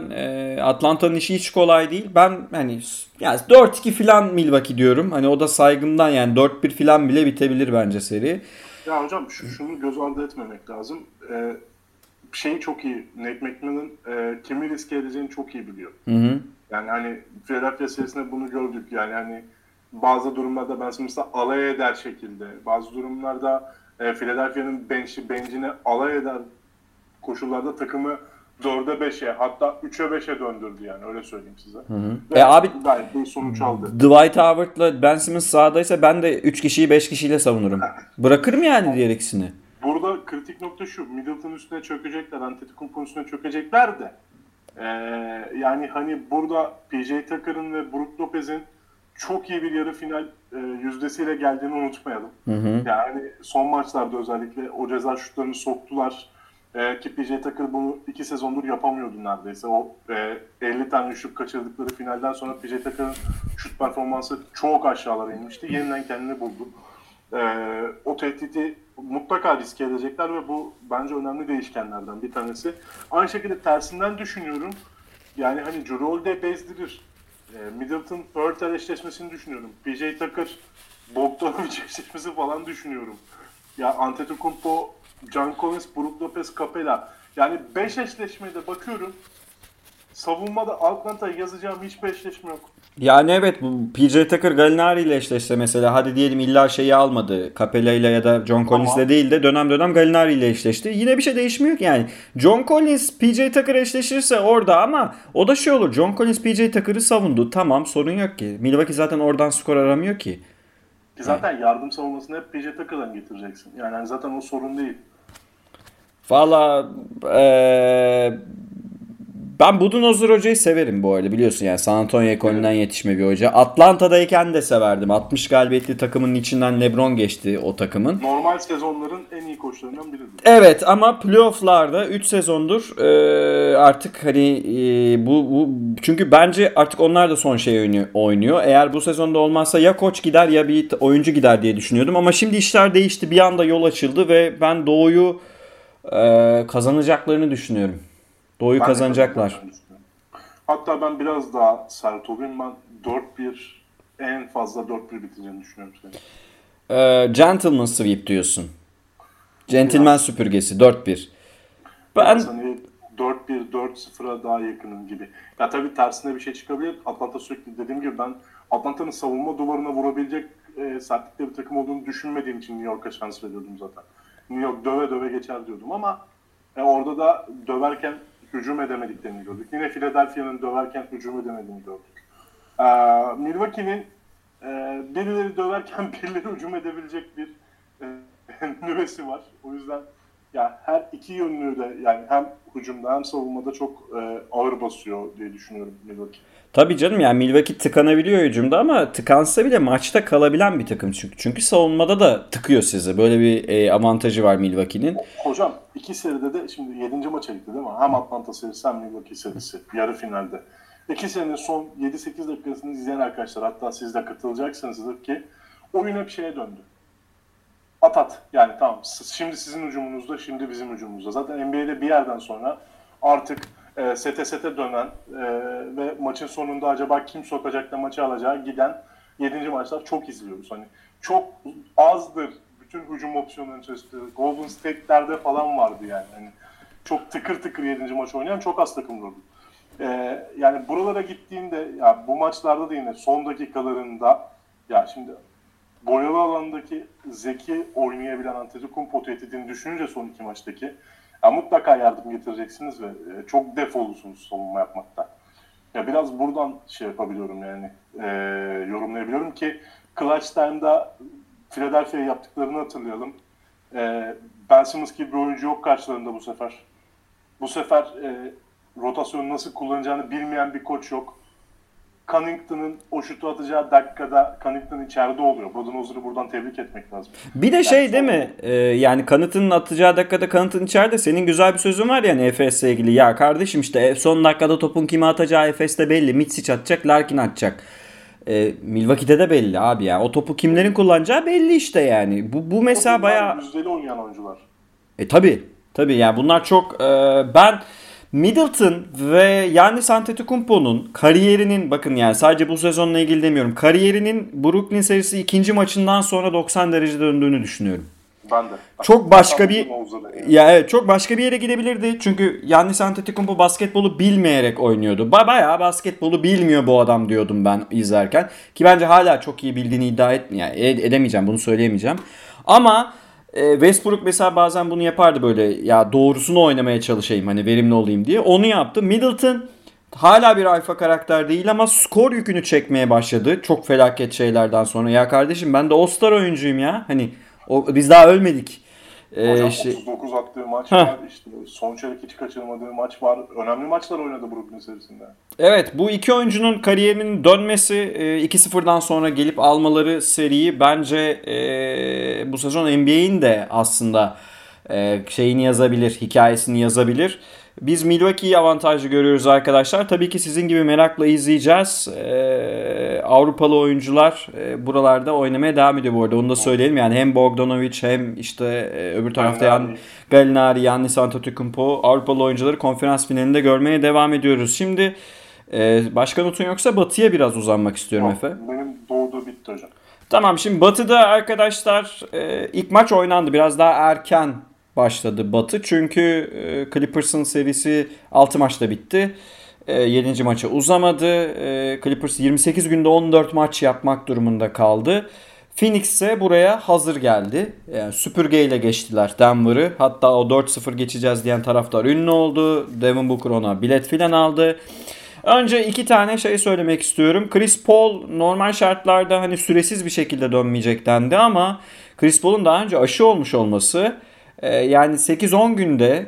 Atlanta'nın işi hiç kolay değil. Ben hani yani 4-2 filan Milwaukee diyorum. Hani o da saygımdan, yani 4-1 filan bile bitebilir bence seri. Ya hocam şunu göz ardı etmemek lazım. Şeyi çok iyi. Nate McMillan'ın kimi riske edeceğini çok iyi biliyor. Hı-hı. Yani hani Philadelphia serisinde bunu gördük. Yani hani bazı durumlarda Ben Simmons'la alay eder şekilde, bazı durumlarda Philadelphia'nın bench'ine alay eden koşullarda takımı 4'e 5'e hatta 3'e 5'e döndürdü, yani öyle söyleyeyim size. Hı hı. Abi gayet iyi sonuç aldı. Dwight Howard'la Ben Simmons sahadaysa ben de 3 kişiyi 5 kişiyle savunurum. Bırakır mı yani diğer ikisini? Burada kritik nokta şu: Middleton üstüne çökecekler, Antetokounmpo'nun üstüne çökecekler de yani hani burada PJ Tucker'ın ve Brook Lopez'in çok iyi bir yarı final yüzdesiyle geldiğini unutmayalım. Hı hı. Yani son maçlarda özellikle o ceza şutlarını soktular. Ki PJ Tucker bunu 2 sezondur yapamıyordu neredeyse. O 50 tane şut kaçırdıkları finalden sonra PJ Tucker'ın şut performansı çok aşağılara inmişti. Yeniden kendini buldu. O tehdidi mutlaka riske edecekler ve bu bence önemli değişkenlerden bir tanesi. Aynı şekilde tersinden düşünüyorum. Yani hani Jrue Holiday bezdirir. Middleton Porter eşleşmesini düşünüyorum. PJ Tucker Bogdanovic eşleşmesi falan düşünüyorum. Ya Antetokounmpo, John Collins, Brook Lopez, Capela. Yani 5 eşleşmeye de bakıyorum. Savunmada Atlanta'ya yazacağım hiçbir eşleşme yok. Yani evet, bu PJ Tucker Gallinari ile eşleşse mesela, hadi diyelim illa şeyi almadı, Capela ile ya da John Collins ile değil de dönem Gallinari ile eşleşti. Yine bir şey değişmiyor ki yani. John Collins PJ Tucker eşleşirse orada, ama o da şey olur. John Collins PJ Tucker'ı savundu. Tamam, sorun yok ki. Milwaukee zaten oradan skor aramıyor ki. Zaten yardım savunmasını hep PJ Tucker'dan getireceksin. Yani zaten o sorun değil. Valla ben Budenholzer hocayı severim bu arada, biliyorsun yani San Antonio ekolünden yetişme bir hoca. Atlanta'dayken de severdim. 60 galibiyetli takımın içinden LeBron geçti o takımın. Normal sezonların en iyi koçlarından biridir. Evet, ama playoff'larda 3 sezondur artık hani bu çünkü bence artık onlar da son şey oynuyor. Eğer bu sezonda olmazsa ya koç gider ya bir oyuncu gider diye düşünüyordum. Ama şimdi işler değişti. Bir anda yol açıldı ve ben Doğu'yu kazanacaklarını düşünüyorum. Doğu'yu kazanacaklar. Hatta ben biraz daha sert olayım. Ben 4-1, en fazla 4-1 biteceğini düşünüyorum senin. Gentleman sweep diyorsun. Gentleman ya, süpürgesi 4-1. Ben 4-1-4-0'a daha yakınım gibi. Ya tabii tersine bir şey çıkabilir. Atlanta sürekli dediğim gibi ben Atlanta'nın savunma duvarına vurabilecek sertlikte bir takım olduğunu düşünmediğim için New York'a şans veriyordum zaten. New York döve döve geçer diyordum ama orada da döverken hücum edemediklerini gördük. Yine Philadelphia'nın döverken hücum edemediğini gördük. Milwaukee'nin birileri döverken birileri hücum edebilecek bir nüvesi var. O yüzden yani her iki yönlü de yani hem hücumda hem savunmada çok ağır basıyor diye düşünüyorum Milwaukee. Tabii canım, yani Milwaukee tıkanabiliyor hücumda ama tıkansa bile maçta kalabilen bir takım çünkü. Çünkü savunmada da tıkıyor sizi. Böyle bir avantajı var Milwaukee'nin. Hocam iki seride de şimdi 7. maça gitti değil mi? Hem Atlanta serisi hem Milwaukee serisi yarı finalde. İki senenin son 7-8 dakikasını izleyen arkadaşlar, hatta siz de katılacaksınızdır ki oyun hep şeye döndü. At. Yani tamam, şimdi sizin hücumunuzda, şimdi bizim hücumumuzda. Zaten NBA'de bir yerden sonra artık sete dönen ve maçın sonunda acaba kim sokacak da maçı alacağı giden 7. maçlar çok izliyoruz. Hani çok azdır bütün hücum opsiyonlarının içerisinde. Golden State'lerde falan vardı yani. Hani çok tıkır tıkır 7. maç oynayan çok az takım oldu. Yani buralara gittiğinde ya bu maçlarda da yine son dakikalarında ya şimdi boyalı alandaki zeki oynayabilen Antetokounmpo tehdidini düşününce son iki maçtaki ya mutlaka yardım getireceksiniz ve çok defolusunuz savunma yapmakta. Ya biraz buradan şey yapabiliyorum yani yorumlayabiliyorum ki Clutch Time'da Philadelphia'ya yaptıklarını hatırlayalım. Ben Simmons gibi bir oyuncu yok karşılarında bu sefer. Bu sefer rotasyonu nasıl kullanacağını bilmeyen bir koç yok. Cunnington'ın o şutu atacağı dakikada Cunnington içeride oluyor. Budenholzer'ı buradan tebrik etmek lazım. Bir de yani şey değil mi? Yani Cunnington'ın atacağı dakikada Cunnington içeride. Senin güzel bir sözün var ya yani Efes'le ilgili. Ya kardeşim işte son dakikada topun kime atacağı Efes'te belli. Mitsic atacak, Larkin atacak. Milwaukee'de de belli abi ya. O topu kimlerin kullanacağı belli işte yani. Bu mesela bayağı... Yüzdeli oynayan oyuncular. Tabii yani bunlar çok... Ben... Middleton ve Giannis Antetokounmpo'nun kariyerinin, bakın yani sadece bu sezonla ilgili demiyorum, kariyerinin Brooklyn serisi ikinci maçından sonra 90 derece döndüğünü düşünüyorum. Ben de. Çok başka bir çok başka bir yere gidebilirdi. Çünkü Giannis Antetokounmpo basketbolu bilmeyerek oynuyordu. Bayağı basketbolu bilmiyor bu adam diyordum ben izlerken. Ki bence hala çok iyi bildiğini iddia edemeyeceğim. Bunu söyleyemeyeceğim. Ama Westbrook mesela bazen bunu yapardı böyle ya doğrusunu oynamaya çalışayım hani verimli olayım diye. Onu yaptı. Middleton hala bir alfa karakter değil ama skor yükünü çekmeye başladı. Çok felaket şeylerden sonra. Ya kardeşim ben de All-Star oyuncuyum ya. Hani biz daha ölmedik. Hocam 39 attığı maç var. İşte son çeyrek hiç kaçırmadığı maç var. Önemli maçlar oynadı Brooklyn serisinde. Evet, bu iki oyuncunun kariyerinin dönmesi 2-0'dan sonra gelip almaları seriyi bence bu sezon NBA'in de aslında şeyini yazabilir, hikayesini yazabilir. Biz Milwaukee'yi avantajlı görüyoruz arkadaşlar. Tabii ki sizin gibi merakla izleyeceğiz. Avrupalı oyuncular buralarda oynamaya devam ediyor bu arada. Onu da söyleyelim. Yani hem Bogdanovic hem işte öbür tarafta Gallinari, Giannis Antetokounmpo, Avrupalı oyuncuları konferans finalinde görmeye devam ediyoruz. Şimdi başka notun yoksa Batı'ya biraz uzanmak istiyorum Efe. Benim doğuda bitti hocam. Tamam, şimdi Batı'da arkadaşlar ilk maç oynandı. Biraz daha erken başladı Batı. Çünkü Clippers'ın serisi 6 maçta bitti. 7. maça uzamadı. Clippers 28 günde 14 maç yapmak durumunda kaldı. Phoenix ise buraya hazır geldi. Yani süpürgeyle geçtiler Denver'ı. Hatta o 4-0 geçeceğiz diyen taraftar ünlü oldu. Devin Booker ona bilet filan aldı. Önce iki tane şey söylemek istiyorum. Chris Paul normal şartlarda hani süresiz bir şekilde dönmeyecek dendi ama Chris Paul'un daha önce aşı olmuş olması... Yani 8-10 günde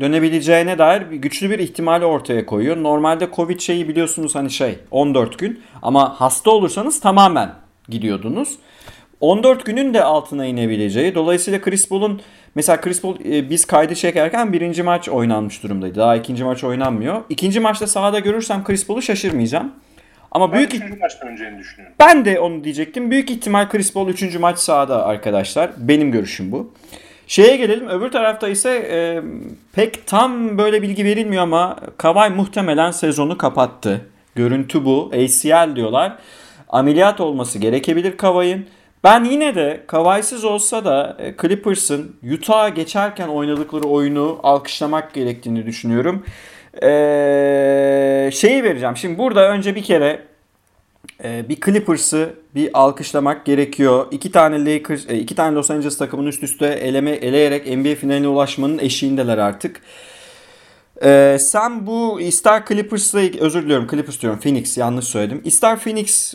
dönebileceğine dair güçlü bir ihtimali ortaya koyuyor. Normalde Covid şeyi biliyorsunuz hani 14 gün ama hasta olursanız tamamen gidiyordunuz. 14 günün de altına inebileceği. Dolayısıyla Chris Paul biz kaydı çekerken birinci maç oynanmış durumdaydı. Daha ikinci maç oynanmıyor. İkinci maçta sahada görürsem Chris Paul'u şaşırmayacağım. Ama ben üçüncü maçtan önceyini düşünüyorum. Ben de onu diyecektim. Büyük ihtimal Chris Paul 3. maç sahada arkadaşlar. Benim görüşüm bu. Şeye gelelim. Öbür tarafta ise pek tam böyle bilgi verilmiyor ama Kawhi muhtemelen sezonu kapattı. Görüntü bu. ACL diyorlar. Ameliyat olması gerekebilir Kawhi'nin. Ben yine de Kawhi'siz olsa da Clippers'ın Utah'a geçerken oynadıkları oyunu alkışlamak gerektiğini düşünüyorum. Şeyi vereceğim. Şimdi burada önce bir kere bir Clippers'ı bir alkışlamak gerekiyor. İki tane Los Angeles takımını üst üste eleyerek NBA finaline ulaşmanın eşiğindeler artık. Sen bu ister Phoenix yanlış söyledim. İster Phoenix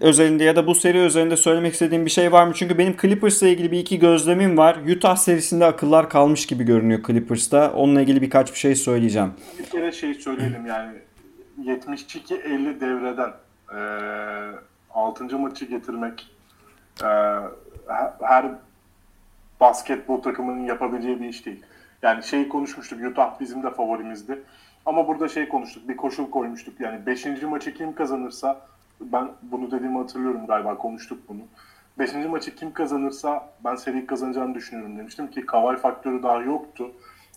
özelinde ya da bu seri özelinde söylemek istediğim bir şey var mı? Çünkü benim Clippers'la ilgili bir iki gözlemim var. Utah serisinde akıllar kalmış gibi görünüyor Clippers'ta. Onunla ilgili birkaç bir şey söyleyeceğim. Bir kere şey söyleyelim yani 72-50 devreden 6. maçı getirmek her basketbol takımının yapabileceği bir iş değil. Yani şey konuşmuştuk, Utah bizim de favorimizdi. Ama burada şey konuştuk, bir koşul koymuştuk. Yani 5. maçı kim kazanırsa, ben bunu dediğimi hatırlıyorum galiba, konuştuk bunu. 5. maçı kim kazanırsa ben seri kazanacağını düşünüyorum demiştim ki Kawhi faktörü daha yoktu.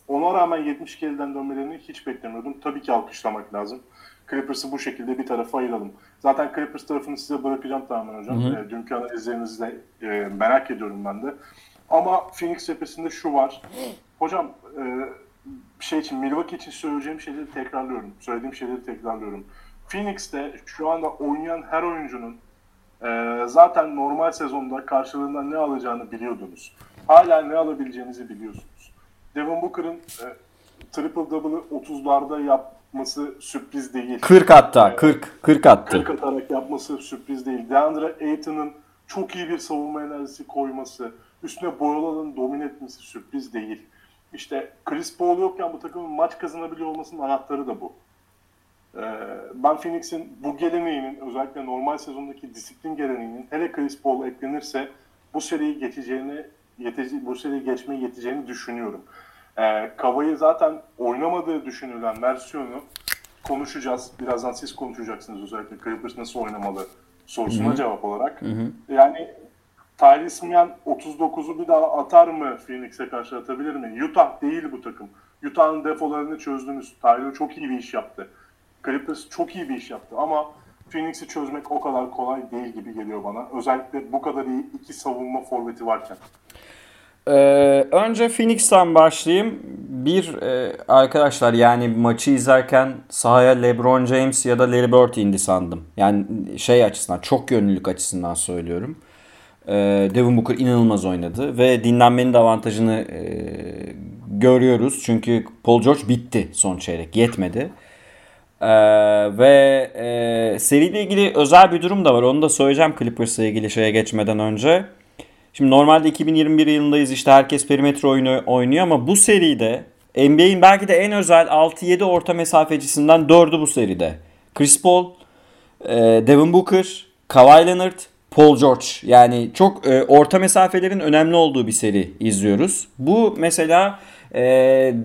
Ona rağmen 72'den dönmelerini hiç beklemiyordum. Tabii ki alkışlamak lazım. Clippers'ı bu şekilde bir tarafa ayıralım. Zaten Clippers tarafını size bırakacağım tamamen hocam. Hı hı. Dünkü analizlerinizi de merak ediyorum ben de. Ama Phoenix cephesinde şu var. Hocam Milwaukee için söyleyeceğim şeyleri tekrarlıyorum. Söylediğim şeyleri tekrarlıyorum. Phoenix'te şu anda oynayan her oyuncunun zaten normal sezonda karşılığında ne alacağını biliyordunuz. Hala ne alabileceğinizi biliyorsunuz. Devin Booker'ın triple-double'ı 30'larda yapması sürpriz değil. 40 hatta. 40 attı. 40 atarak yapması sürpriz değil. DeAndre Ayton'ın çok iyi bir savunma enerjisi koyması, üstüne Boyola'nın domine etmesi sürpriz değil. İşte Chris Paul yokken bu takımın maç kazanabiliyor olmasının anahtarı da bu. Ben Phoenix'in bu geleneğinin, özellikle normal sezondaki disiplin geleneğinin, hele Chris Paul eklenirse bu seriyi geçmeye yeteceğini düşünüyorum. Kawhi'yi zaten oynamadığı düşünülen versiyonu konuşacağız. Birazdan siz konuşacaksınız özellikle Clippers nasıl oynamalı sorusuna cevap olarak. Hı-hı. Yani Talisman 39'u bir daha atar mı, Phoenix'e karşı atabilir mi? Utah değil bu takım. Utah'ın defolarını çözdünüz. Tyler çok iyi bir iş yaptı. Clippers çok iyi bir iş yaptı ama Phoenix'i çözmek o kadar kolay değil gibi geliyor bana. Özellikle bu kadar iyi iki savunma forveti varken. Önce Phoenix'ten başlayayım. Arkadaşlar yani maçı izlerken sahaya LeBron James ya da Larry Bird indi sandım. Yani şey açısından, çok yönlülük açısından söylüyorum. Devin Booker inanılmaz oynadı ve dinlenmenin de avantajını görüyoruz. Çünkü Paul George bitti son çeyrek. Yetmedi. Ve seriyle ilgili özel bir durum da var. Onu da söyleyeceğim Clippers'la ilgili şeye geçmeden önce. Şimdi normalde 2021 yılındayız. İşte herkes perimetre oyunu oynuyor ama bu seride NBA'in belki de en özel 6-7 orta mesafecisinden 4'ü bu seride. Chris Paul, Devin Booker, Kawhi Leonard, Paul George. Yani çok orta mesafelerin önemli olduğu bir seri izliyoruz. Bu mesela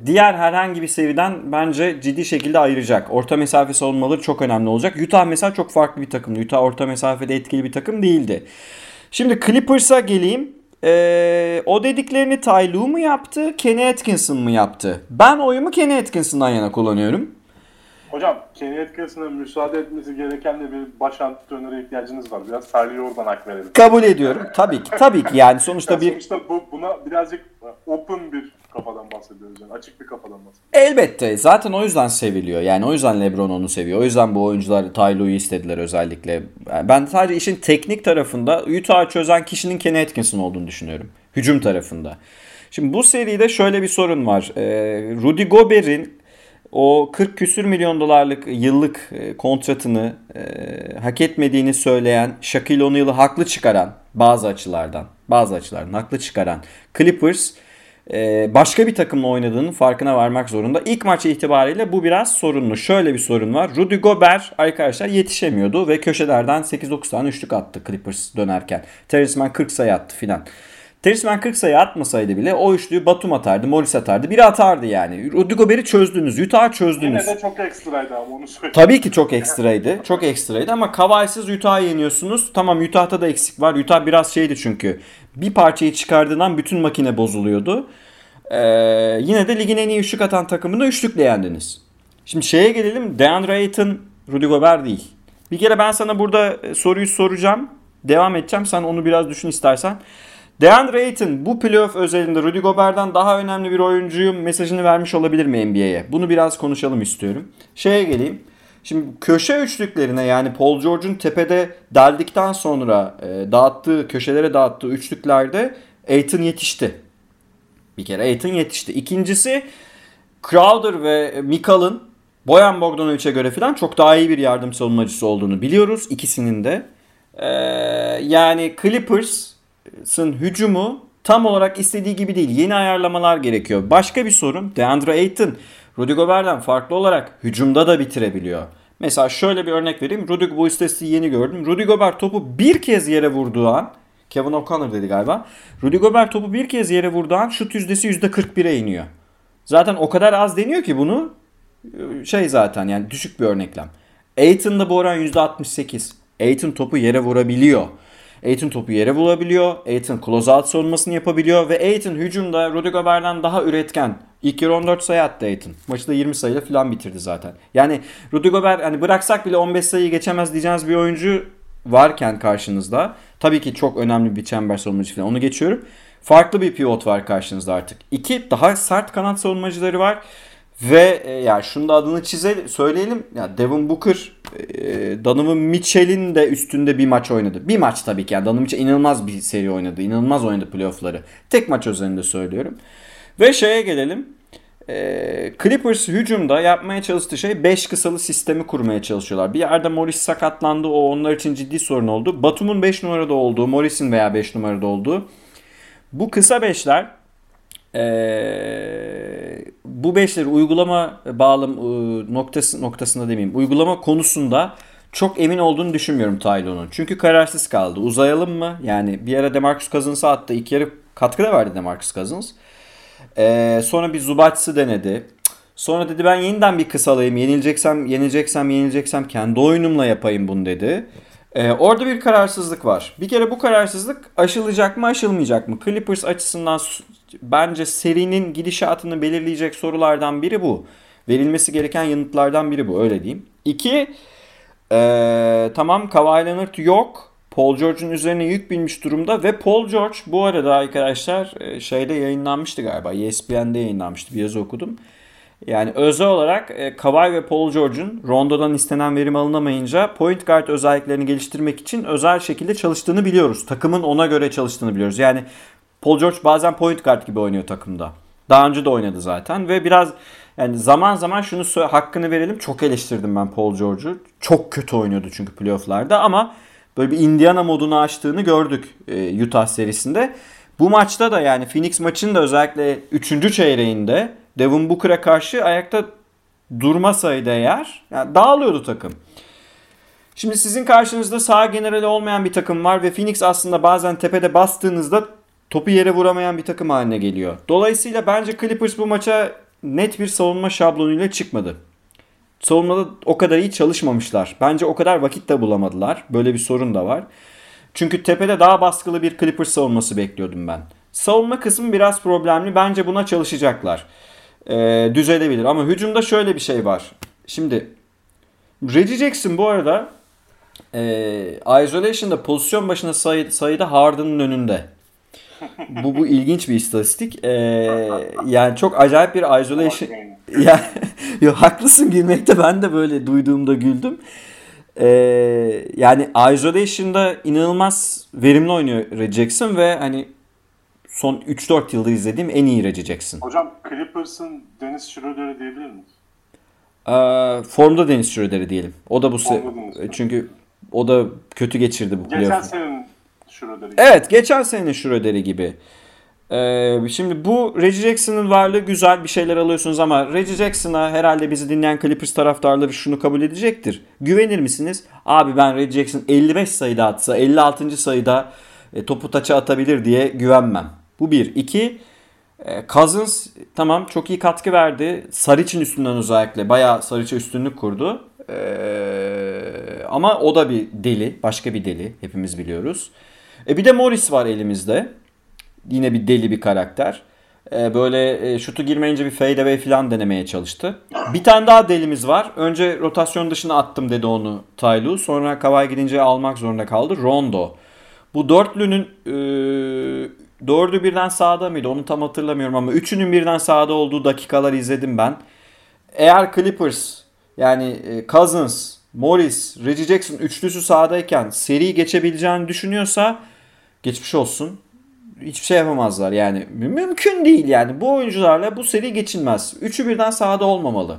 diğer herhangi bir seriden bence ciddi şekilde ayıracak. Orta mesafe savunmaları çok önemli olacak. Utah mesela çok farklı bir takımdı. Utah orta mesafede etkili bir takım değildi. Şimdi Clippers'a geleyim. O dediklerini Ty Lue mu yaptı, Kenny Atkinson mu yaptı? Ben oyumu Kenny Atkinson'dan yana kullanıyorum. Hocam, Kenny Atkinson'a müsaade etmesi gereken de bir baş antrenöre ihtiyacınız var. Biraz Tyler'e oradan hak verelim. Kabul ediyorum. Tabii ki. Yani sonuçta bir... Sonuçta buna birazcık open bir kafadan bahsediyoruz. Yani açık bir kafadan bahsediyoruz. Elbette. Zaten o yüzden seviliyor. Yani o yüzden LeBron onu seviyor. O yüzden bu oyuncular Tyler'i istediler özellikle. Yani ben sadece işin teknik tarafında Utah'ı çözen kişinin Kenny Atkinson olduğunu düşünüyorum. Hücum tarafında. Şimdi bu seride şöyle bir sorun var. Rudy Gobert'in o 40 küsür milyon dolarlık yıllık kontratını hak etmediğini söyleyen, Shaquille O'Neal'ı haklı çıkaran, bazı açılardan haklı çıkaran Clippers başka bir takımla oynadığının farkına varmak zorunda. İlk maç itibariyle bu biraz sorunlu. Şöyle bir sorun var. Rudy Gobert arkadaşlar yetişemiyordu ve köşelerden 8-9 tane üçlük attı Clippers dönerken. Terrence Mann 40 sayı attı filan. Terrence Mann 40 sayı atmasaydı bile o üçlüyü Batum atardı, Morris atardı. Biri atardı yani. Rudy Gobert'i çözdünüz. Utah'ı çözdünüz. Yine de çok ekstraydı abi, onu söyleyeyim. Tabii ki çok ekstraydı. Çok ekstraydı ama Kawhi'siz Utah'ı yeniyorsunuz. Tamam, Utah'ta da eksik var. Utah biraz şeydi çünkü. bir parçayı çıkardığından bütün makine bozuluyordu. Yine de ligin en iyi üçlük atan takımında üçlükle yendiniz. Şimdi şeye gelelim. DeAndre Ayton, Rudy Gobert değil. Bir kere ben sana burada soruyu soracağım. Devam edeceğim. Sen onu biraz düşün istersen. DeAndre Ayton bu playoff özelinde Rudy Gobert'den daha önemli bir oyuncuyum mesajını vermiş olabilir mi NBA'ye? Bunu biraz konuşalım istiyorum. Şeye geleyim. Şimdi köşe üçlüklerine, yani Paul George'un tepede deldikten sonra dağıttığı, köşelere dağıttığı üçlüklerde Ayton yetişti. Bir kere Ayton yetişti. İkincisi, Crowder ve Mikal'ın Bojan Bogdanovic'e göre falan çok daha iyi bir yardım savunmacısı olduğunu biliyoruz ikisinin de. Yani Clippers'ın hücumu tam olarak istediği gibi değil. Yeni ayarlamalar gerekiyor. Başka bir sorun, DeAndre Ayton Rudy Gobert'den farklı olarak hücumda da bitirebiliyor. Mesela şöyle bir örnek vereyim. Bu istatistiği yeni gördüm. Rudy Gobert topu bir kez yere vurduğu an, Kevin O'Connor dedi galiba, Rudy Gobert topu bir kez yere vurduğu an şut yüzdesi %41'e iniyor. Zaten o kadar az deniyor ki bunu, zaten yani düşük bir örneklem. Ayton'da bu oran %68. Ayton topu yere vurabiliyor. Ayton closeout savunmasını yapabiliyor ve Ayton hücumda Rudy Gobert'den daha üretken. İlk yarı 14 sayı attı Ayton. Maçı da 20 sayıyla falan bitirdi zaten. Yani Rudy Gobert, hani bıraksak bile 15 sayıyı geçemez diyeceğiniz bir oyuncu varken karşınızda, tabii ki çok önemli bir çember savunmacı falan, onu geçiyorum. Farklı bir pivot var karşınızda artık. İki daha sert kanat savunmacıları var. Ve yani şunu da adını söyleyelim. Yani Devin Booker, Donovan Mitchell'in de üstünde bir maç oynadı. Bir maç tabii ki. Yani Donovan Mitchell inanılmaz bir seri oynadı. İnanılmaz oynadı playoff'ları. Tek maç özelinde söylüyorum. Ve şeye gelelim. Clippers hücumda yapmaya çalıştığı şey 5 kısalı sistemi kurmaya çalışıyorlar. Bir yerde Morris sakatlandı. O onlar için ciddi sorun oldu. Batum'un 5 numarada olduğu, Morris'in veya 5 numarada olduğu. Bu kısa beşler, bu beşleri uygulama uygulama konusunda çok emin olduğunu düşünmüyorum Taylon'un. Çünkü kararsız kaldı. Uzayalım mı? Yani bir ara DeMarcus Cousins'a attı. İlk yarı katkı da verdi DeMarcus Cousins. Sonra bir Zubac'sı denedi. Sonra dedi ben yeniden bir kısalayayım. Yenileceksem kendi oyunumla yapayım bunu dedi. Orada bir kararsızlık var. Bir kere bu kararsızlık aşılacak mı, aşılmayacak mı? Clippers açısından bence serinin gidişatını belirleyecek sorulardan biri bu. Verilmesi gereken yanıtlardan biri bu, öyle diyeyim. İki, tamam Kawhi Leonard yok. Paul George'un üzerine yük binmiş durumda ve Paul George bu arada arkadaşlar şeyde yayınlanmıştı galiba. ESPN'de yayınlanmıştı, bir yazı okudum. Yani özel olarak Kawhi ve Paul George'un Rondo'dan istenen verim alınamayınca point guard özelliklerini geliştirmek için özel şekilde çalıştığını biliyoruz. Takımın ona göre çalıştığını biliyoruz. Yani Paul George bazen point guard gibi oynuyor takımda. Daha önce de oynadı zaten ve biraz yani zaman zaman şunu hakkını verelim. Çok eleştirdim ben Paul George'u. Çok kötü oynuyordu çünkü playoff'larda ama böyle bir Indiana modunu açtığını gördük Utah serisinde. Bu maçta da yani Phoenix maçının da özellikle 3. çeyreğinde Devin Booker'a karşı ayakta durmasaydı eğer, yani dağılıyordu takım. Şimdi sizin karşınızda saha generali olmayan bir takım var ve Phoenix aslında bazen tepede bastığınızda topu yere vuramayan bir takım haline geliyor. Dolayısıyla bence Clippers bu maça net bir savunma şablonuyla çıkmadı. Savunmada o kadar iyi çalışmamışlar. Bence o kadar vakit de bulamadılar. Böyle bir sorun da var. Çünkü tepede daha baskılı bir Clippers savunması bekliyordum ben. Savunma kısmı biraz problemli. Bence buna çalışacaklar. Düzelebilir. Ama hücumda şöyle bir şey var. Şimdi Reggie Jackson bu arada isolation'da pozisyon başına sayıda Harden'ın önünde. Bu ilginç bir istatistik. Yani çok acayip bir isolation. Yani, yo, haklısın gülmekte. Ben de böyle duyduğumda güldüm. Yani isolation'da inanılmaz verimli oynuyor Reggie Jackson ve hani son 3-4 yılda izlediğim en iyi Reggie Jackson. Hocam Clippers'ın Dennis Schroeder'i diyebilir miyiz? Formda Dennis Schroeder'i diyelim. O da bu çünkü o da kötü geçirdi bu playoff'u. Geçen senenin Schroeder'i gibi. Evet, geçen senenin Schroeder'i gibi. Şimdi bu Reggie Jackson'ın varlığı güzel, bir şeyler alıyorsunuz ama Reggie Jackson'a herhalde bizi dinleyen Clippers taraftarları şunu kabul edecektir. Güvenir misiniz? Abi ben Reggie Jackson 55 sayıda atsa 56. sayıda topu taça atabilir diye güvenmem. Bu bir. İki, Cousins tamam çok iyi katkı verdi. Sarıç'ın üstünden özellikle. Bayağı Sarıç'a üstünlük kurdu. Ama o da bir deli. Başka bir deli. Hepimiz biliyoruz. Bir de Morris var elimizde. Yine bir deli bir karakter. Böyle şutu girmeyince bir fade away falan denemeye çalıştı. Bir tane daha delimiz var. Önce rotasyon dışına attım dedi onu Taylu. Sonra Kawhi gidince almak zorunda kaldı. Rondo. Bu dörtlünün dördü birden sahada mıydı? Onu tam hatırlamıyorum ama üçünün birden sahada olduğu dakikalar izledim ben. Eğer Clippers yani Cousins, Morris, Reggie Jackson üçlüsü sahadayken seri geçebileceğini düşünüyorsa geçmiş olsun. Hiçbir şey yapamazlar yani. Mümkün değil yani. Bu oyuncularla bu seri geçilmez. Üçü birden sahada olmamalı.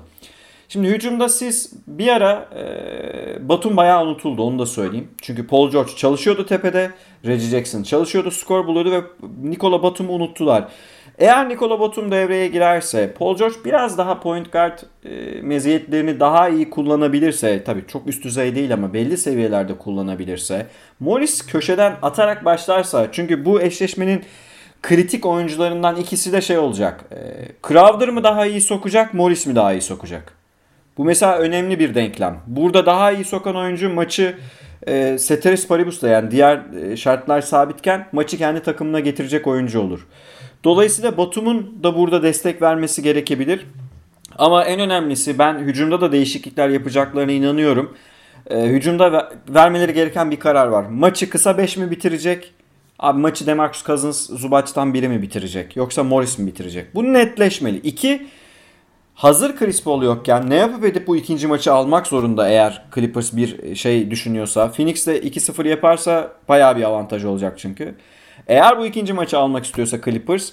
Şimdi hücumda siz bir ara Batum bayağı unutuldu, onu da söyleyeyim. Çünkü Paul George çalışıyordu tepede. Reggie Jackson çalışıyordu. Skor buluyordu ve Nikola Batum'u unuttular. Eğer Nikola Batum devreye girerse, Paul George biraz daha point guard meziyetlerini daha iyi kullanabilirse, tabii çok üst düzey değil ama belli seviyelerde kullanabilirse, Morris köşeden atarak başlarsa, çünkü bu eşleşmenin kritik oyuncularından ikisi de şey olacak. Crowder mı daha iyi sokacak, Morris mi daha iyi sokacak? Bu mesela önemli bir denklem. Burada daha iyi sokan oyuncu maçı ceteris paribus'la, yani diğer şartlar sabitken maçı kendi takımına getirecek oyuncu olur. Dolayısıyla Batum'un da burada destek vermesi gerekebilir. Ama en önemlisi, ben hücumda da değişiklikler yapacaklarına inanıyorum. Hücumda vermeleri gereken bir karar var. Maçı kısa 5 mi bitirecek? Abi maçı DeMarcus Cousins, Zubac'tan biri mi bitirecek? Yoksa Morris mi bitirecek? Bu netleşmeli. 2. Hazır Chris Paul yokken ne yapıp edip bu ikinci maçı almak zorunda, eğer Clippers bir şey düşünüyorsa. Phoenix de 2-0 yaparsa bayağı bir avantaj olacak çünkü. Eğer bu ikinci maçı almak istiyorsa Clippers,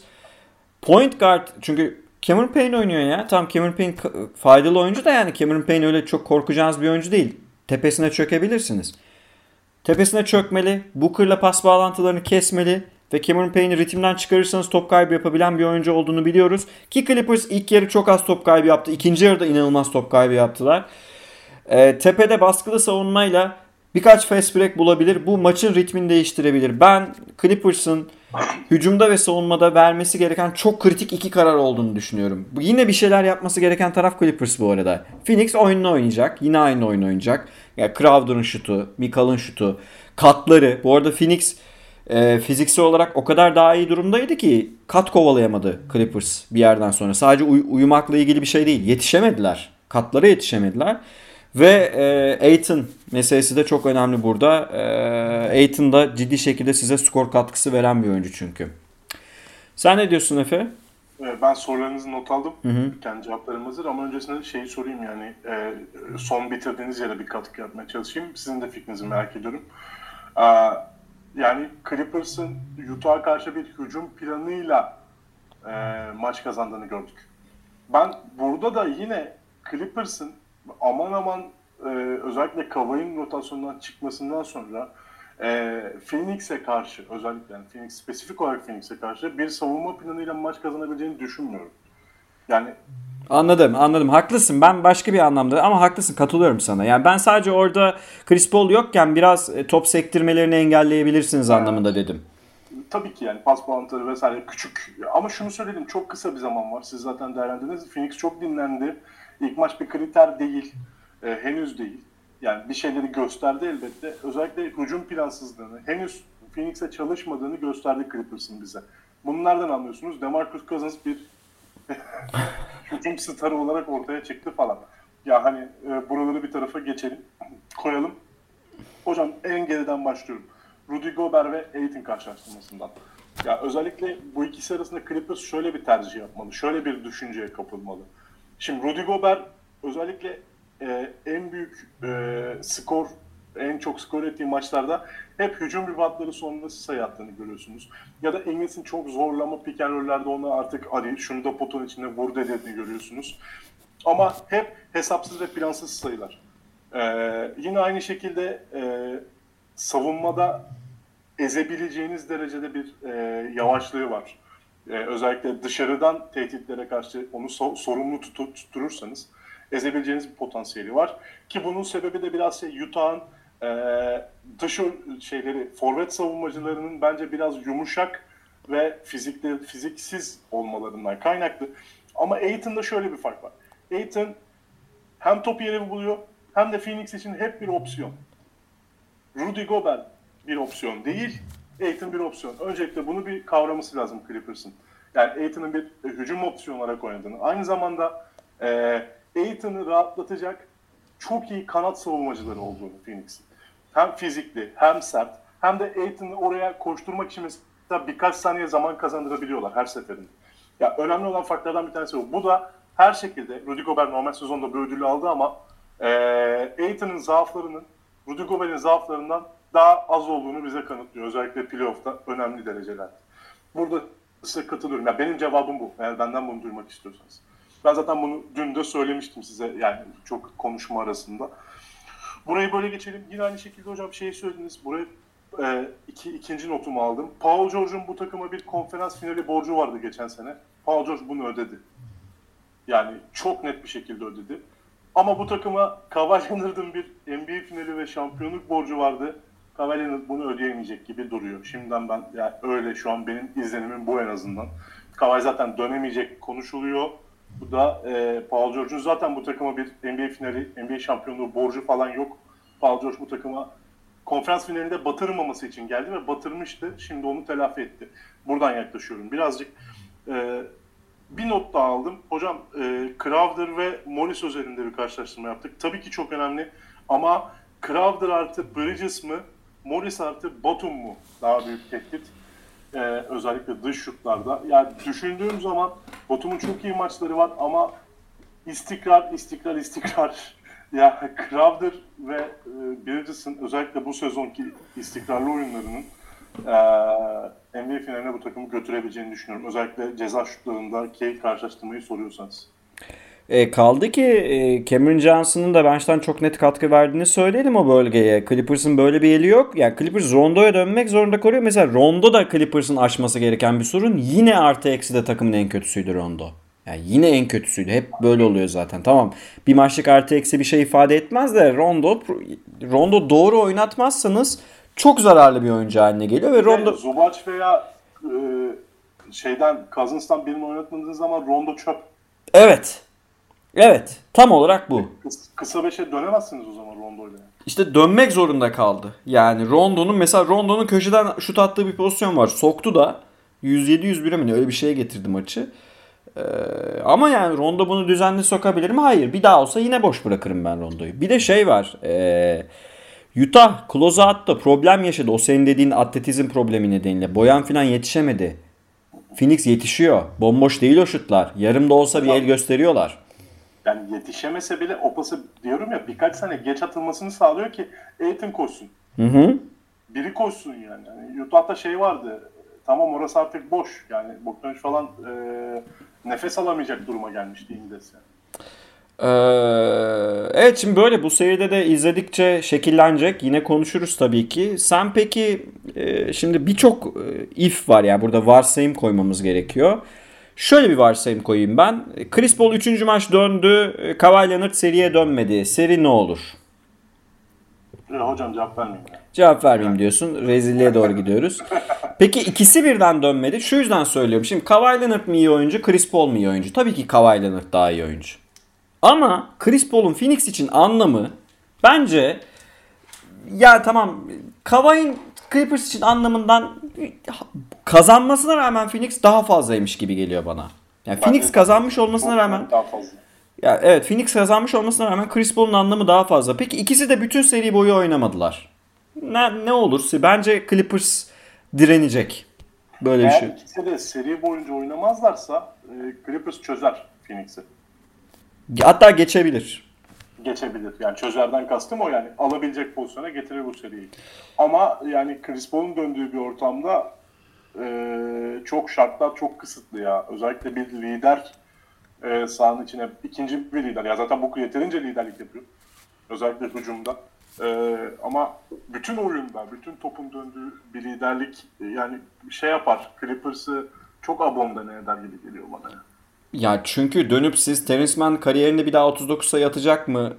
point guard, çünkü Cameron Payne oynuyor ya. Tam Cameron Payne faydalı oyuncu da, yani Cameron Payne öyle çok korkacağınız bir oyuncu değil. Tepesine çökebilirsiniz. Tepesine çökmeli, Booker'la pas bağlantılarını kesmeli ve Cameron Payne'i ritimden çıkarırsanız top kaybı yapabilen bir oyuncu olduğunu biliyoruz. Ki Clippers ilk yarı çok az top kaybı yaptı. İkinci yarıda inanılmaz top kaybı yaptılar. Tepede baskılı savunmayla birkaç fast break bulabilir. Bu maçın ritmini değiştirebilir. Ben Clippers'ın hücumda ve savunmada vermesi gereken çok kritik iki karar olduğunu düşünüyorum. Yine bir şeyler yapması gereken taraf Clippers bu arada. Phoenix oyununu oynayacak. Yine aynı oyunu oynayacak. Yani Crowder'ın şutu, Mikal'ın şutu, katları. Bu arada Phoenix fiziksel olarak o kadar daha iyi durumdaydı ki kat kovalayamadı Clippers bir yerden sonra. Sadece uyumakla ilgili bir şey değil. Yetişemediler. Katlara yetişemediler. Ve Ayton meselesi de çok önemli burada. Ayton da ciddi şekilde size skor katkısı veren bir oyuncu çünkü. Sen ne diyorsun Efe? Ben sorularınızı not aldım. Hı-hı. Kendi cevaplarım hazır ama öncesinde şeyi sorayım, yani son bitirdiğiniz yere bir katkı yapmaya çalışayım. Sizin de fikrinizi merak ediyorum. Yani Clippers'ın Utah'a karşı bir hücum planıyla maç kazandığını gördük. Ben burada da yine Clippers'ın aman aman özellikle Kawhi'nin rotasyondan çıkmasından sonra Phoenix'e karşı, özellikle yani Phoenix, spesifik olarak Phoenix'e karşı bir savunma planıyla maç kazanabileceğini düşünmüyorum. Yani Anladım. Haklısın. Ben başka bir anlamda, ama haklısın, katılıyorum sana. Yani ben sadece orada Chris Paul yokken biraz top sektirmelerini engelleyebilirsiniz anlamında dedim. Tabii ki yani pas bağlantıları vesaire küçük. Ama şunu söyledim, çok kısa bir zaman var. Siz zaten değerlendirdiniz. Phoenix çok dinlendi. İlk maç bir kriter değil. Henüz değil. Yani bir şeyleri gösterdi elbette. Özellikle hücum plansızlığını, henüz Phoenix'e çalışmadığını gösterdi Clippers'ın bize. Bunu nereden anlıyorsunuz? DeMarcus Cousins bir hücum starı olarak ortaya çıktı falan. Ya hani buraları bir tarafa geçelim, koyalım. Hocam en geriden başlıyorum. Rudy Gobert ve Ayton karşılaştırmasından. Ya özellikle bu ikisi arasında Clippers şöyle bir tercih yapmalı, şöyle bir düşünceye kapılmalı. Şimdi Rudy Gobert özellikle en büyük skor, en çok skor ettiği maçlarda hep hücum ribaundları sonrası sayı attığını görüyorsunuz. Ya da Engles'in çok zorlama pick and roll'lerde ona artık arayın, şunu da potun içinde vur dediğini görüyorsunuz. Ama hep hesapsız ve plansız sayılar. Yine aynı şekilde savunmada ezebileceğiniz derecede bir yavaşlığı var. Özellikle dışarıdan tehditlere karşı onu sorumlu tutturursanız ezebileceğiniz bir potansiyeli var. Ki bunun sebebi de biraz Utah'ın dış şeyleri, forvet savunmacılarının bence biraz yumuşak ve fiziksiz olmalarından kaynaklı. Ama Ayton'da şöyle bir fark var. Ayton hem topu yere buluyor hem de Phoenix için hep bir opsiyon. Rudy Gobert bir opsiyon değil. Ayton bir opsiyon. Öncelikle bunu bir kavraması lazım Clippers'ın. Yani Ayton'un bir hücum opsiyonu olarak oynadığını. Aynı zamanda Ayton'u rahatlatacak çok iyi kanat savunmacıları olduğunu Phoenix'in. Hem fizikli, hem sert, hem de Ayton'u oraya koşturmak için mesela birkaç saniye zaman kazandırabiliyorlar her seferinde. Ya önemli olan farklardan bir tanesi bu. Bu da her şekilde Rudy Gobert normal sezonda bir ödülü aldı ama Ayton'un zaaflarının Rudy Gobert'in zaaflarından daha az olduğunu bize kanıtlıyor. Özellikle playoff'ta önemli derecelerde. Burada size katılıyorum. Ya benim cevabım bu. Eğer benden bunu duymak istiyorsanız. Ben zaten bunu dün de söylemiştim size. Yani çok konuşma arasında. Burayı böyle geçelim. Yine aynı şekilde hocam şeyi söylediniz. Buraya ikinci notumu aldım. Paul George'un bu takıma bir konferans finali borcu vardı geçen sene. Paul George bunu ödedi. Yani çok net bir şekilde ödedi. Ama bu takıma Kawhi Leonard'ın bir NBA finali ve şampiyonluk borcu vardı. Kawhi Leonard bunu ödeyemeyecek gibi duruyor. Şimdiden ben yani öyle şu an benim izlenimim bu en azından. Kawhi zaten dönemeyecek konuşuluyor. Bu da Paul George'un zaten bu takıma bir NBA finali, NBA şampiyonluğu borcu falan yok. Paul George bu takıma konferans finalinde batırmaması için geldi ve batırmıştı. Şimdi onu telafi etti. Buradan yaklaşıyorum. Birazcık bir not daha aldım. Hocam Crowder ve Morris özelinde bir karşılaştırma yaptık. Tabii ki çok önemli ama Crowder artı Bridges mı, Morris artı Batum mu daha büyük tehdit? Özellikle dış şutlarda. Yani düşündüğüm zaman Batum'un çok iyi maçları var ama istikrar. Yani Crowder ve Bridges'in özellikle bu sezonki istikrarlı oyunlarının NBA finaline bu takımı götürebileceğini düşünüyorum. Özellikle ceza şutlarındaki karşılaştırmayı soruyorsanız. Kaldı ki Cameron Johnson'ın da bench'ten çok net katkı verdiğini söyleyelim o bölgeye. Clippers'ın böyle bir eli yok. Yani Clippers Rondo'ya dönmek zorunda kalıyor. Mesela Rondo da Clippers'ın aşması gereken bir sorun. Yine artı eksi de takımın en kötüsüydü Rondo. Yani yine en kötüsüydü. Hep böyle oluyor zaten. Tamam bir maçlık artı eksi bir şey ifade etmez de Rondo doğru oynatmazsanız çok zararlı bir oyuncu haline geliyor. Ve Rondo... Zubac veya Cousins'tan birini oynatmadığınız zaman Rondo çöp. Evet. Evet. Tam olarak bu. Kısa beşe dönemezsiniz o zaman Rondo'yla. İşte dönmek zorunda kaldı. Yani Rondo'nun köşeden şut attığı bir pozisyon var. Soktu da 107-101'e mi ne öyle bir şeye getirdi maçı. Ama yani Rondo bunu düzenli sokabilir mi? Hayır. Bir daha olsa yine boş bırakırım ben Rondo'yu. Bir de şey var. Utah closeout'ta problem yaşadı. O senin dediğin atletizm problemi nedeniyle. Boyan falan yetişemedi. Phoenix yetişiyor. Bomboş değil o şutlar. Yarım da olsa bir el gösteriyorlar. Yani yetişemese bile o pası diyorum ya birkaç sene geç atılmasını sağlıyor ki Ayton koşsun. Hı. Biri koşsun yani. Utah'ta şey vardı. Tamam orası artık boş. Yani Bogdanovic falan nefes alamayacak duruma gelmişti İngiliz yani. Evet şimdi böyle bu seride de izledikçe şekillenecek. Yine konuşuruz tabii ki. Sen peki şimdi birçok if var yani burada varsayım koymamız gerekiyor. Şöyle bir varsayım koyayım ben. Chris Paul 3. maç döndü. Kawhi Leonard seriye dönmedi. Seri ne olur? Hocam cevap vermeyeyim. Cevap vermeyeyim diyorsun. Rezilliğe doğru gidiyoruz. Peki ikisi birden dönmedi. Şu yüzden söylüyorum. Şimdi Kawhi Leonard mı iyi oyuncu? Chris Paul mu iyi oyuncu? Tabii ki Kawhi Leonard daha iyi oyuncu. Ama Chris Paul'un Phoenix için anlamı bence ya tamam Kawhi'nin Clippers için anlamından kazanmasına rağmen Phoenix daha fazlaymış gibi geliyor bana. Yani Phoenix kazanmış olmasına rağmen daha fazla. Ya evet Phoenix kazanmış olmasına rağmen Chris Paul'un anlamı daha fazla. Peki ikisi de bütün seri boyu oynamadılar. Ne olursa bence Clippers direnecek. Böyle eğer bir şey. Eğer ikisi de seri boyunca oynamazlarsa Clippers çözer Phoenix'i. Hatta geçebilir. Geçebilir. Yani çözerden kastım o yani. Alabilecek pozisyona getirir bu seriyi. Ama yani Chris Paul'un döndüğü bir ortamda çok şartlar çok kısıtlı ya. Özellikle bir lider sahanın içine ikinci bir lider. Ya zaten Booker yeterince liderlik yapıyor. Özellikle hücumda. Ama bütün oyunda, bütün topun döndüğü bir liderlik yani şey yapar. Clippers'ı çok abomdane eder gibi geliyor bana yani. Ya çünkü dönüp siz Terence Mann kariyerinde bir daha 39 sayı atacak mı?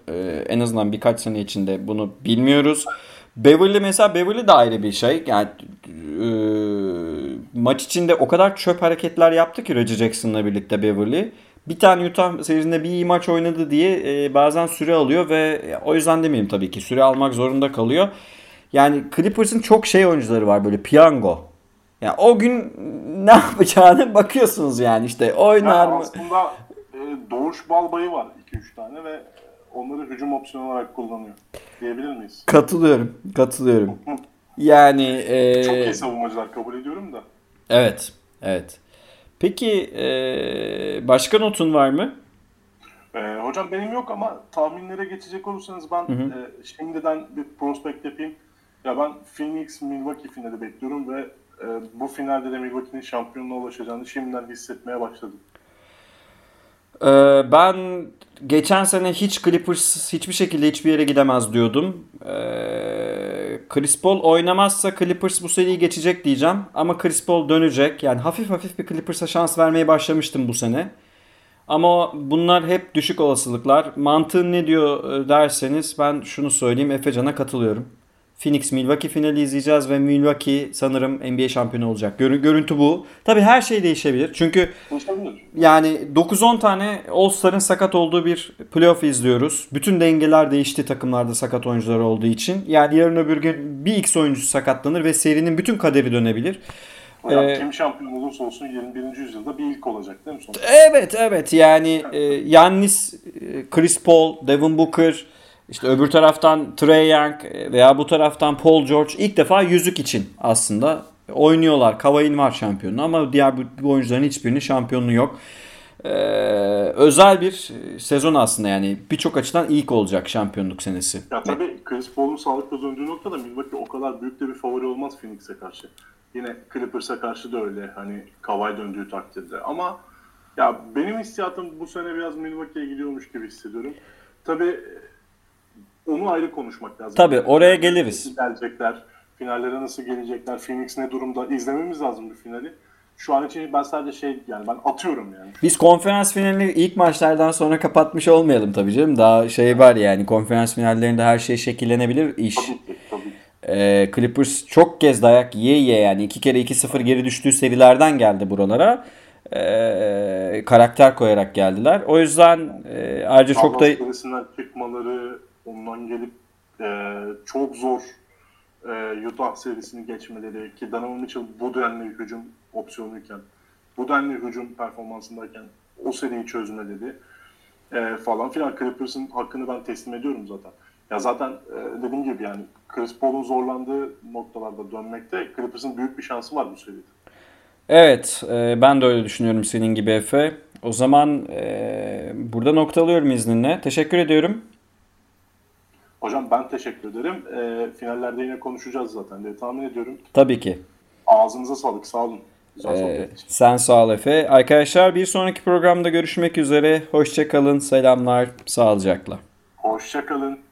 En azından birkaç sene içinde bunu bilmiyoruz. Beverly de ayrı bir şey. Yani maç içinde o kadar çöp hareketler yaptı ki Reggie Jackson'la birlikte Beverly. Bir tane Utah serisinde bir iyi maç oynadı diye bazen süre alıyor ve o yüzden demeyeyim tabii ki süre almak zorunda kalıyor. Yani Clippers'ın çok şey oyuncuları var böyle piyango. Yani o gün ne yapacağını bakıyorsunuz yani işte oynar mı? Aslında Doğuş Balbay'ı var 2-3 tane ve onları hücum opsiyonu olarak kullanıyor. Diyebilir miyiz? Katılıyorum. Yani çok iyi savunmacılar kabul ediyorum da. Evet. Peki başka notun var mı? Hocam benim yok ama tahminlere geçecek olursanız ben şimdiden bir prospect yapayım. Ya ben Phoenix Milwaukee finali bekliyorum ve bu finalde de Milwaukee'nin şampiyonluğa ulaşacağını şimdiden hissetmeye başladım. Ben geçen sene hiç Clippers hiçbir şekilde hiçbir yere gidemez diyordum. Chris Paul oynamazsa Clippers bu seriyi geçecek diyeceğim. Ama Chris Paul dönecek. Yani hafif bir Clippers'a şans vermeye başlamıştım bu sene. Ama bunlar hep düşük olasılıklar. Mantığın ne diyor derseniz ben şunu söyleyeyim. Efecan'a katılıyorum. Phoenix Milwaukee finali izleyeceğiz ve Milwaukee sanırım NBA şampiyonu olacak. Görüntü bu. Tabii her şey değişebilir. Çünkü yani 9-10 tane All-Star'ın sakat olduğu bir playoff izliyoruz. Bütün dengeler değişti takımlarda sakat oyuncular olduğu için. Yani yarın öbür gün bir X oyuncusu sakatlanır ve serinin bütün kaderi dönebilir. Kim şampiyon olursa olsun 21. yüzyılda bir ilk olacak değil mi sonuçta? Evet yani Giannis, Chris Paul, Devin Booker, İşte öbür taraftan Trae Young veya bu taraftan Paul George ilk defa yüzük için aslında oynuyorlar. Kawhi'nin var şampiyonluğu ama diğer bu oyuncuların hiçbirinin şampiyonluğu yok. Özel bir sezon aslında yani birçok açıdan ilk olacak şampiyonluk senesi. Ya tabii Chris Paul'un sağlıklı döndüğü noktada Milwaukee o kadar büyük de bir favori olmaz Phoenix'e karşı. Yine Clippers'a karşı da öyle hani Kawhi döndüğü takdirde ama ya benim hissiyatım bu sene biraz Milwaukee'ye gidiyormuş gibi hissediyorum. Tabii onu ayrı konuşmak lazım. Tabii oraya geliriz. Gelecekler, finallere nasıl gelecekler, Phoenix ne durumda izlememiz lazım bu finali. Şu an için ben sadece ben atıyorum yani. Biz konferans finalini ilk maçlardan sonra kapatmış olmayalım tabii canım. Daha var yani konferans finallerinde her şey şekillenebilir iş. Tabii ki. Clippers çok kez dayak yiye yani 2 kere 2-0 geri düştüğü serilerden geldi buralara. Karakter koyarak geldiler. O yüzden ayrıca çok da... Serisinden çıkmaları... Ondan gelip çok zor Utah serisini geçmeleri ki Donovan Mitchell bu denli hücum opsiyonuyken, bu denli hücum performansındayken o seriyi çözmeleri falan filan Clippers'ın hakkını ben teslim ediyorum zaten. Ya zaten dediğim gibi yani Chris Paul'un zorlandığı noktalarda dönmekte Clippers'ın büyük bir şansı var bu seride. Evet ben de öyle düşünüyorum senin gibi Efe. O zaman burada noktalıyorum izninle. Teşekkür ediyorum. Hocam ben teşekkür ederim. Finallerde yine konuşacağız zaten diye tahmin ediyorum. Tabii ki. Ağzınıza sağlık. Sağ olun. Sen sağ ol Efe. Arkadaşlar bir sonraki programda görüşmek üzere. Hoşça kalın. Selamlar. Sağlıcakla. Hoşça kalın.